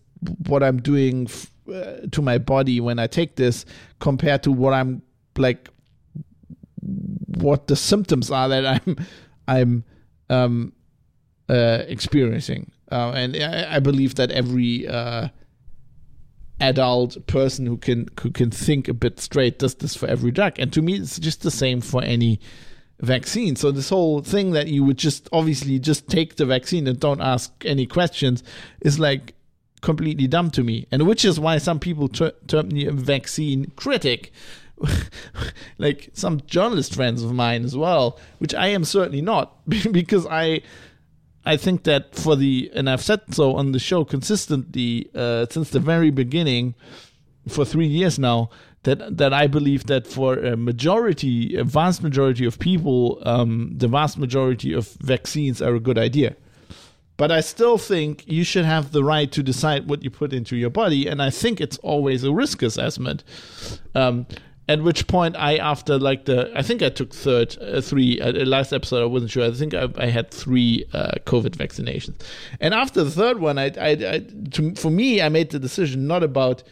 what I'm doing to my body when I take this compared to what I'm like what the symptoms are that I'm experiencing, and I believe that every adult person who can think a bit straight does this for every drug. And to me, it's just the same for any vaccine. So this whole thing that you would just obviously just take the vaccine and don't ask any questions is like completely dumb to me. And which is why some people term me a vaccine critic. Like some journalist friends of mine as well, which I am certainly not, because I think that and I've said so on the show consistently since the very beginning for 3 years now, that I believe that for a vast majority of people, the vast majority of vaccines are a good idea. But I still think you should have the right to decide what you put into your body, and I think it's always a risk assessment. At which point, I think I took three. Last episode, I wasn't sure. I think I had three COVID vaccinations, and after the third one, I made the decision not about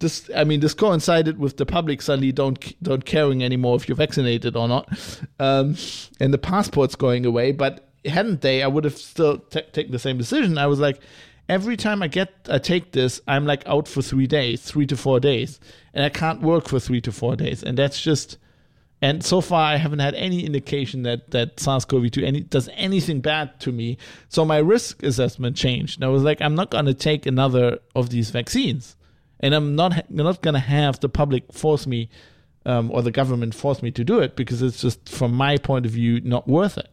this. I mean, this coincided with the public suddenly don't caring anymore if you're vaccinated or not, and the passport's going away. But hadn't they, I would have still taken the same decision. I was like, every time I take this, I'm like out for 3 to 4 days, and I can't work for 3 to 4 days. And that's just, and so far I haven't had any indication that SARS-CoV-2 does anything bad to me. So my risk assessment changed. And I was like, I'm not going to take another of these vaccines, and I'm not going to have the public force me, or the government force me to do it, because it's just, from my point of view, not worth it.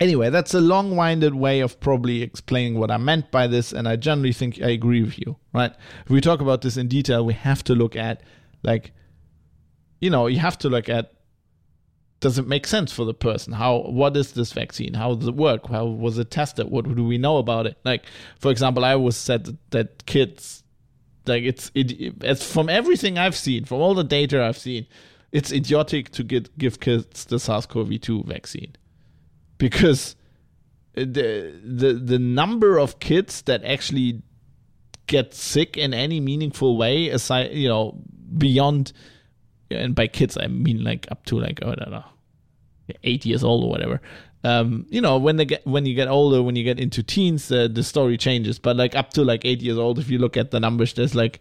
Anyway, that's a long-winded way of probably explaining what I meant by this, and I generally think I agree with you, right? If we talk about this in detail, we have to look at, like, you know, you have to look at, does it make sense for the person? What is this vaccine? How does it work? How was it tested? What do we know about it? Like, for example, I always said that kids, like, it's from everything I've seen, from all the data I've seen, it's idiotic to give kids the SARS-CoV-2 vaccine. Because the number of kids that actually get sick in any meaningful way, aside, you know, beyond, and by kids I mean like up to like, oh, I don't know, 8 years old or whatever. You know, when you get older, when you get into teens, the story changes. But like up to like 8 years old, if you look at the numbers, there's like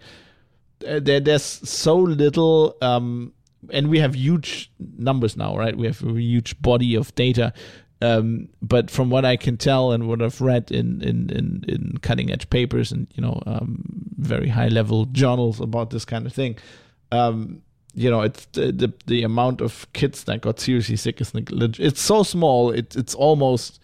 there's so little. And we have huge numbers now, right? We have a huge body of data. But from what I can tell and what I've read in cutting-edge papers and, you know, very high-level journals about this kind of thing, you know, it's the amount of kids that got seriously sick is it's so small. It's almost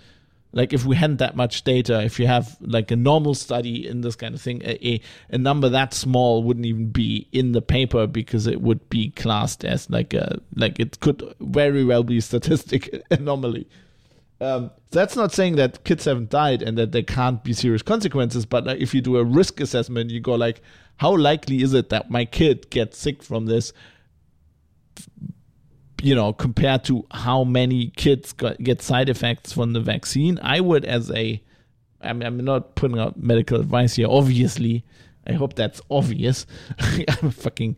like if we hadn't that much data, if you have like a normal study in this kind of thing, a number that small wouldn't even be in the paper, because it would be classed as like it could very well be a statistic anomaly. That's not saying that kids haven't died and that there can't be serious consequences, but if you do a risk assessment, you go like, how likely is it that my kid gets sick from this, you know, compared to how many kids get side effects from the vaccine? I would, as a, I'm not putting out medical advice here, obviously. I hope that's obvious. I'm a fucking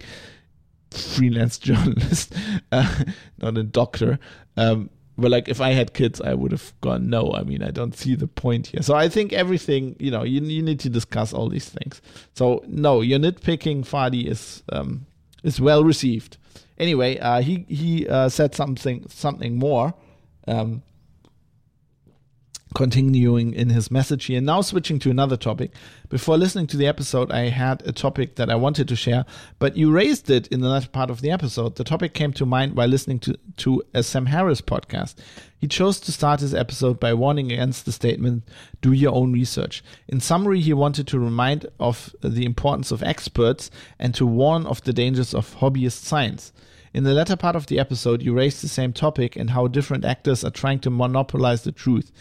freelance journalist, not a doctor. But like, if I had kids, I would have gone, no, I mean, I don't see the point here. So I think everything, you know, you need to discuss all these things. So no, your nitpicking, Fadi, is well received. Anyway, he said something more, continuing in his message here. Now switching to another topic. Before listening to the episode, I had a topic that I wanted to share, but you raised it in the latter part of the episode. The topic came to mind while listening to a Sam Harris podcast. He chose to start his episode by warning against the statement, do your own research. In summary, he wanted to remind of the importance of experts and to warn of the dangers of hobbyist science. In the latter part of the episode, you raised the same topic and how different actors are trying to monopolize the truth.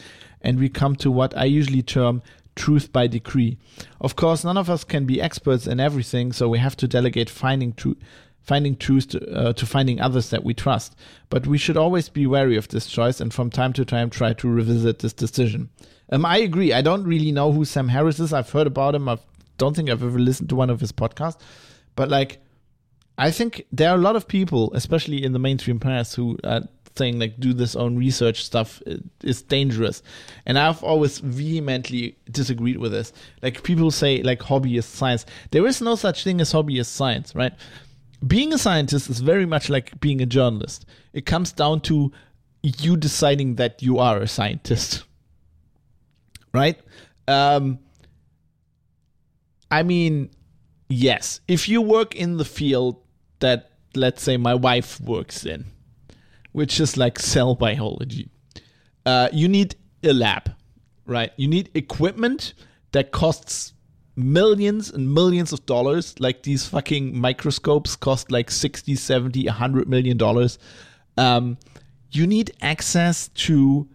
And we come to what I usually term truth by decree. Of course, none of us can be experts in everything, so we have to delegate finding truth to finding others that we trust. But we should always be wary of this choice and from time to time try to revisit this decision. I agree. I don't really know who Sam Harris is. I've heard about him. I don't think I've ever listened to one of his podcasts. But like, I think there are a lot of people, especially in the mainstream press, who are saying like do this own research stuff is dangerous, and I've always vehemently disagreed with this. Like people say like hobbyist science. There is no such thing as hobbyist science, right? Being a scientist is very much like being a journalist. It comes down to you deciding that you are a scientist, right? I mean, yes, if you work in the field that, let's say, my wife works in, which is like cell biology, you need a lab, right? You need equipment that costs millions and millions of dollars. Like these fucking microscopes cost like $60, $70, $100 million. You need access to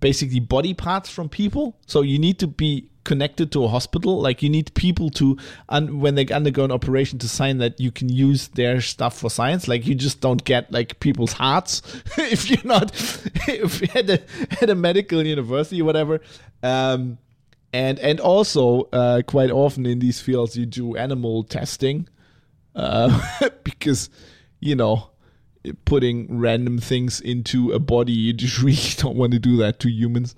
basically body parts from people. So you need to be connected to a hospital. Like you need people to, when they undergo an operation, to sign that you can use their stuff for science. Like you just don't get like people's hearts if you're not at a medical university or whatever. And also quite often in these fields you do animal testing because, you know, putting random things into a body, you just really don't want to do that to humans.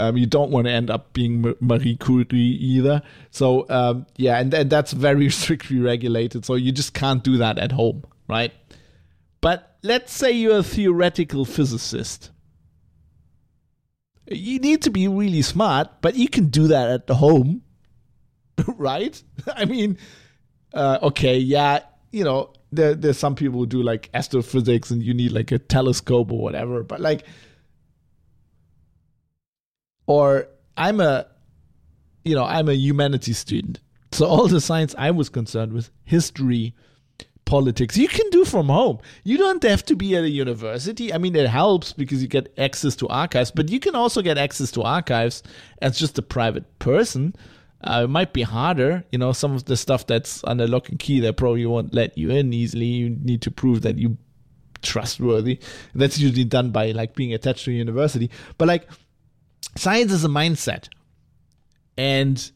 You don't want to end up being Marie Curie either. So, yeah, and that's very strictly regulated. So you just can't do that at home, right? But let's say you're a theoretical physicist. You need to be really smart, but you can do that at the home, right? I mean, okay, yeah, you know, there's some people who do, like, astrophysics and you need, like, a telescope or whatever. But, like... Or I'm a humanities student. So all the science I was concerned with, history, politics, you can do from home. You don't have to be at a university. I mean, it helps because you get access to archives, but you can also get access to archives as just a private person. It might be harder. You know, some of the stuff that's under lock and key, they probably won't let you in easily. You need to prove that you're trustworthy. That's usually done by, like, being attached to a university. But, like... Science is a mindset. And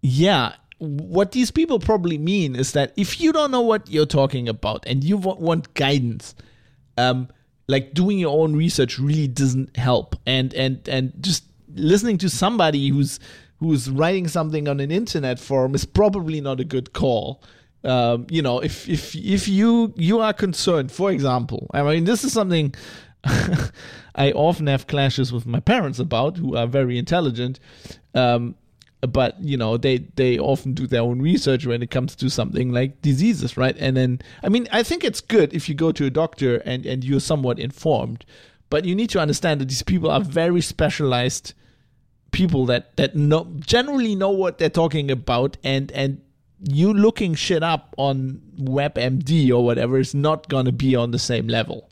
yeah, what these people probably mean is that if you don't know what you're talking about and you want guidance, like doing your own research really doesn't help. And just listening to somebody who's writing something on an internet forum is probably not a good call. You know, if you are concerned, for example, I mean, this is something... I often have clashes with my parents about, who are very intelligent, but you know they often do their own research when it comes to something like diseases, right? And then, I mean, I think it's good if you go to a doctor and you're somewhat informed, but you need to understand that these people are very specialized people that generally know what they're talking about, and you looking shit up on WebMD or whatever is not going to be on the same level.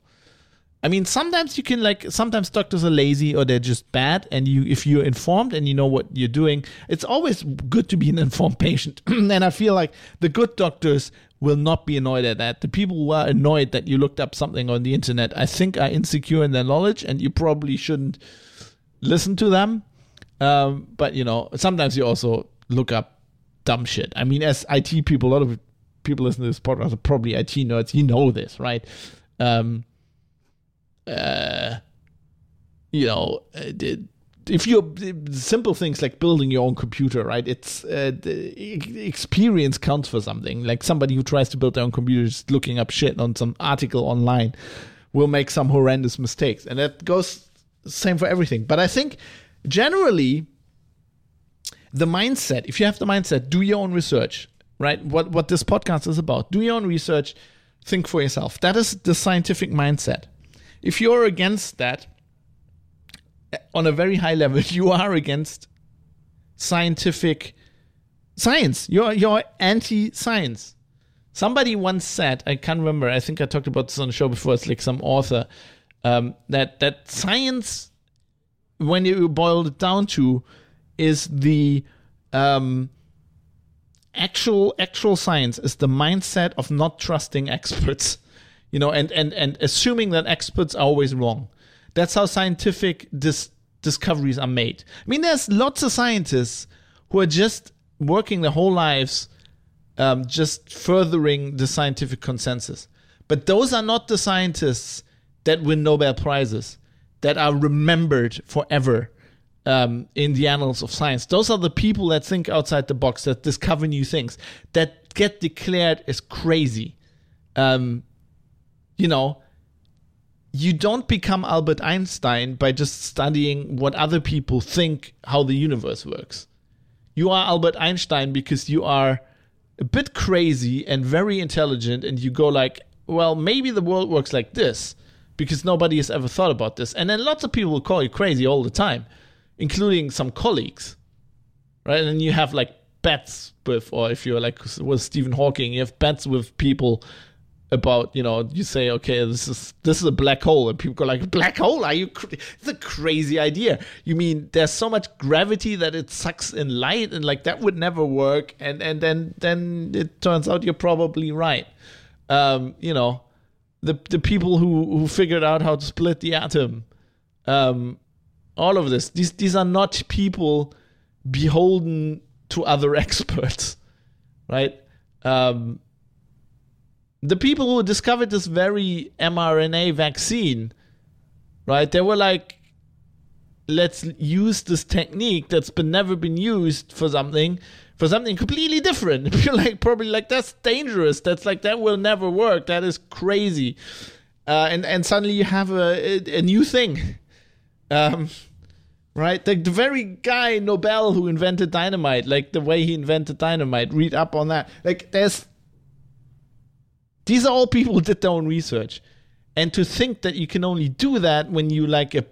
I mean, sometimes you can, like, sometimes doctors are lazy or they're just bad. And you, if you're informed and you know what you're doing, it's always good to be an informed patient. And I feel like the good doctors will not be annoyed at that. The people who are annoyed that you looked up something on the internet, I think, are insecure in their knowledge, and you probably shouldn't listen to them. But, you know, sometimes you also look up dumb shit. I mean, as IT people, a lot of people listening to this podcast are probably IT nerds. You know this, right? You know, if you're simple things like building your own computer, right? It's experience counts for something. Like somebody who tries to build their own computer just looking up shit on some article online will make some horrendous mistakes. And that goes same for everything. But I think generally the mindset, if you have the mindset, do your own research, right? What this podcast is about. Do your own research, think for yourself. That is the scientific mindset. If you're against that, on a very high level, you are against science. You're anti-science. Somebody once said, I can't remember, I think I talked about this on the show before, it's like some author, that science, when you boil it down to, is the actual science, is the mindset of not trusting experts. You know, and assuming that experts are always wrong. That's how scientific discoveries are made. I mean, there's lots of scientists who are just working their whole lives just furthering the scientific consensus. But those are not the scientists that win Nobel Prizes, that are remembered forever in the annals of science. Those are the people that think outside the box, that discover new things, that get declared as crazy. You know, you don't become Albert Einstein by just studying what other people think how the universe works. You are Albert Einstein because you are a bit crazy and very intelligent, and you go like, well, maybe the world works like this because nobody has ever thought about this. And then lots of people will call you crazy all the time, including some colleagues, right? And you have like bets with, or if you're like with Stephen Hawking, you have bets with people about, you know, you say, okay, this is a black hole, and people go like, black hole? Are you? It's a crazy idea. You mean there's so much gravity that it sucks in light, and like that would never work. And then it turns out you're probably right. You know, the people who figured out how to split the atom, all of this. These are not people beholden to other experts, right? The people who discovered this very mRNA vaccine, right? They were like, let's use this technique that's been never been used for something completely different. You're like, probably like, that's dangerous. That's like, that will never work. That is crazy. And suddenly you have a new thing, right? Like the very guy, Nobel, who invented dynamite, like the way he invented dynamite, read up on that. Like there's, these are all people who did their own research. And to think that you can only do that when you like a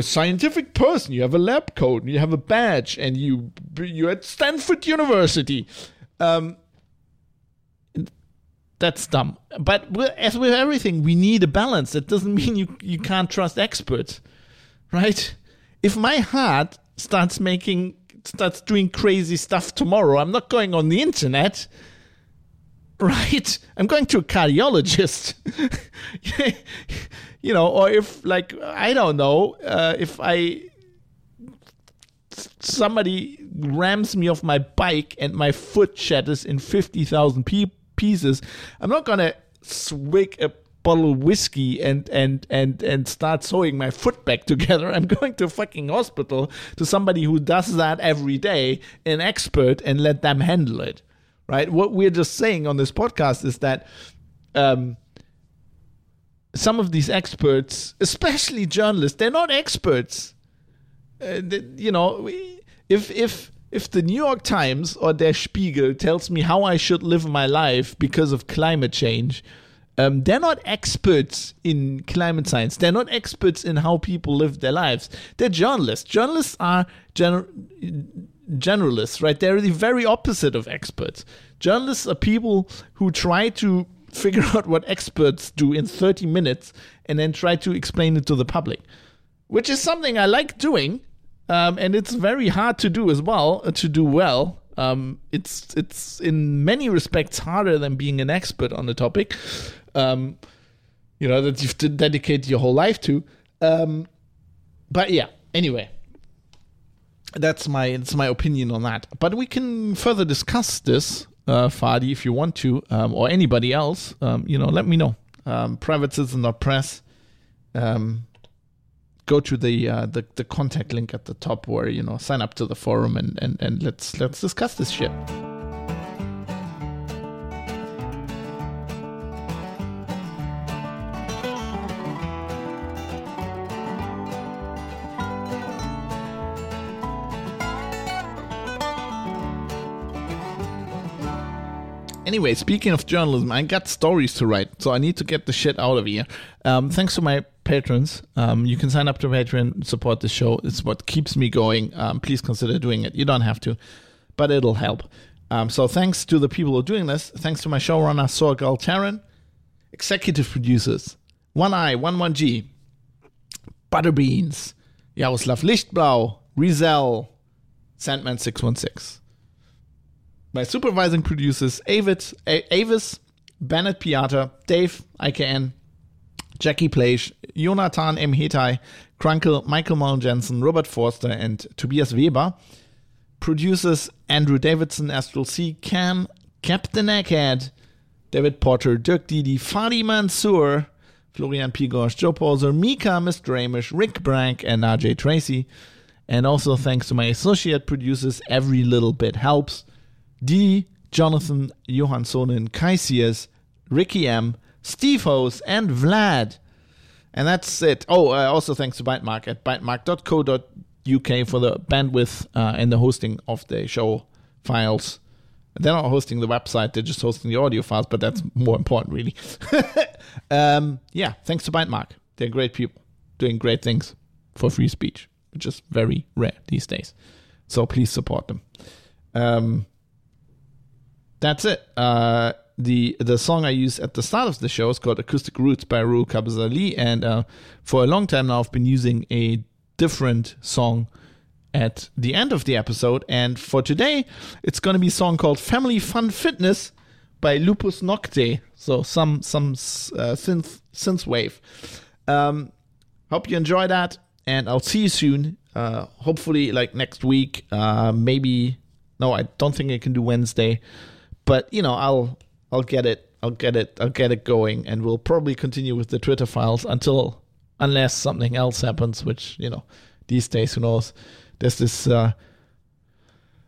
scientific person, you have a lab coat, and you have a badge, and you're at Stanford University. That's dumb. But as with everything, we need a balance. That doesn't mean you can't trust experts, right? If my heart starts doing crazy stuff tomorrow, I'm not going on the internet. Right, I'm going to a cardiologist, you know, or if like, I don't know, if somebody rams me off my bike and my foot shatters in 50,000 pieces, I'm not going to swig a bottle of whiskey and start sewing my foot back together. I'm going to a fucking hospital to somebody who does that every day, an expert, and let them handle it. Right. What we're just saying on this podcast is that some of these experts, especially journalists, they're not experts. You know, if the New York Times or Der Spiegel tells me how I should live my life because of climate change, they're not experts in climate science. They're not experts in how people live their lives. They're journalists. Journalists are generalists, right? They're the very opposite of experts. Journalists are people who try to figure out what experts do in 30 minutes and then try to explain it to the public, which is something I like doing. And it's very hard to do as well, to do well. It's in many respects harder than being an expert on the topic, you know, that you've dedicated your whole life to. But yeah, anyway, that's my opinion on that. But we can further discuss this, Fadi, if you want to, or anybody else. You know, let me know. Privatecitizen.press. Go to the contact link at the top where, you know, sign up to the forum and let's discuss this shit. Anyway, speaking of journalism, I got stories to write, so I need to get the shit out of here. Thanks to my patrons. You can sign up to Patreon, support the show. It's what keeps me going. Please consider doing it. You don't have to, but it'll help. So thanks to the people who are doing this. Thanks to my showrunner, Sorgal Taran. Executive producers, One Eye, 11G, Butterbeans, Jaroslav Lichtblau, Rizel, Sandman 616. My supervising producers, Avis, Bennett Piata, Dave, IKN, Jackie Plage, Jonathan M. Hetai, Krankel, Michael Mullen Jensen, Robert Forster, and Tobias Weber. Producers, Andrew Davidson, Astral C, Cam, Captain Eckhead, David Potter, Dirk Didi, Fadi Mansour, Florian Pigosch, Joe Poser, Mika, Mr. Amish, Rick Brank, and RJ Tracy. And also thanks to my associate producers, Every Little Bit Helps, D, Jonathan, Johanssonen, Kaisius, Ricky M, Steve Hose, and Vlad. And that's it. Also thanks to ByteMark at bytemark.co.uk for the bandwidth and the hosting of the show files. They're not hosting the website, they're just hosting the audio files, but that's more important, really. Yeah, thanks to ByteMark. They're great people doing great things for free speech, which is very rare these days. So please support them. That's it. The song I use at the start of the show is called Acoustic Roots by Ruhl Kabzali, and for a long time now I've been using a different song at the end of the episode, and for today it's going to be a song called Family Fun Fitness by Lupus Nocte, so some synth wave. Hope you enjoy that, and I'll see you soon, hopefully like next week, maybe. No, I don't think I can do Wednesday. But, you know, I'll get it going, and we'll probably continue with the Twitter files unless something else happens, which, you know, these days, who knows? There's this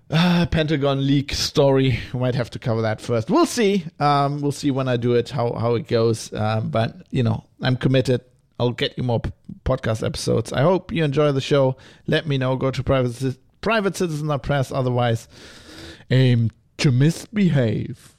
Pentagon leak story. We might have to cover that first. We'll see. We'll see when I do it, how it goes. But, you know, I'm committed. I'll get you more podcast episodes. I hope you enjoy the show. Let me know. Go to privatecitizen.press. Otherwise, aim to misbehave.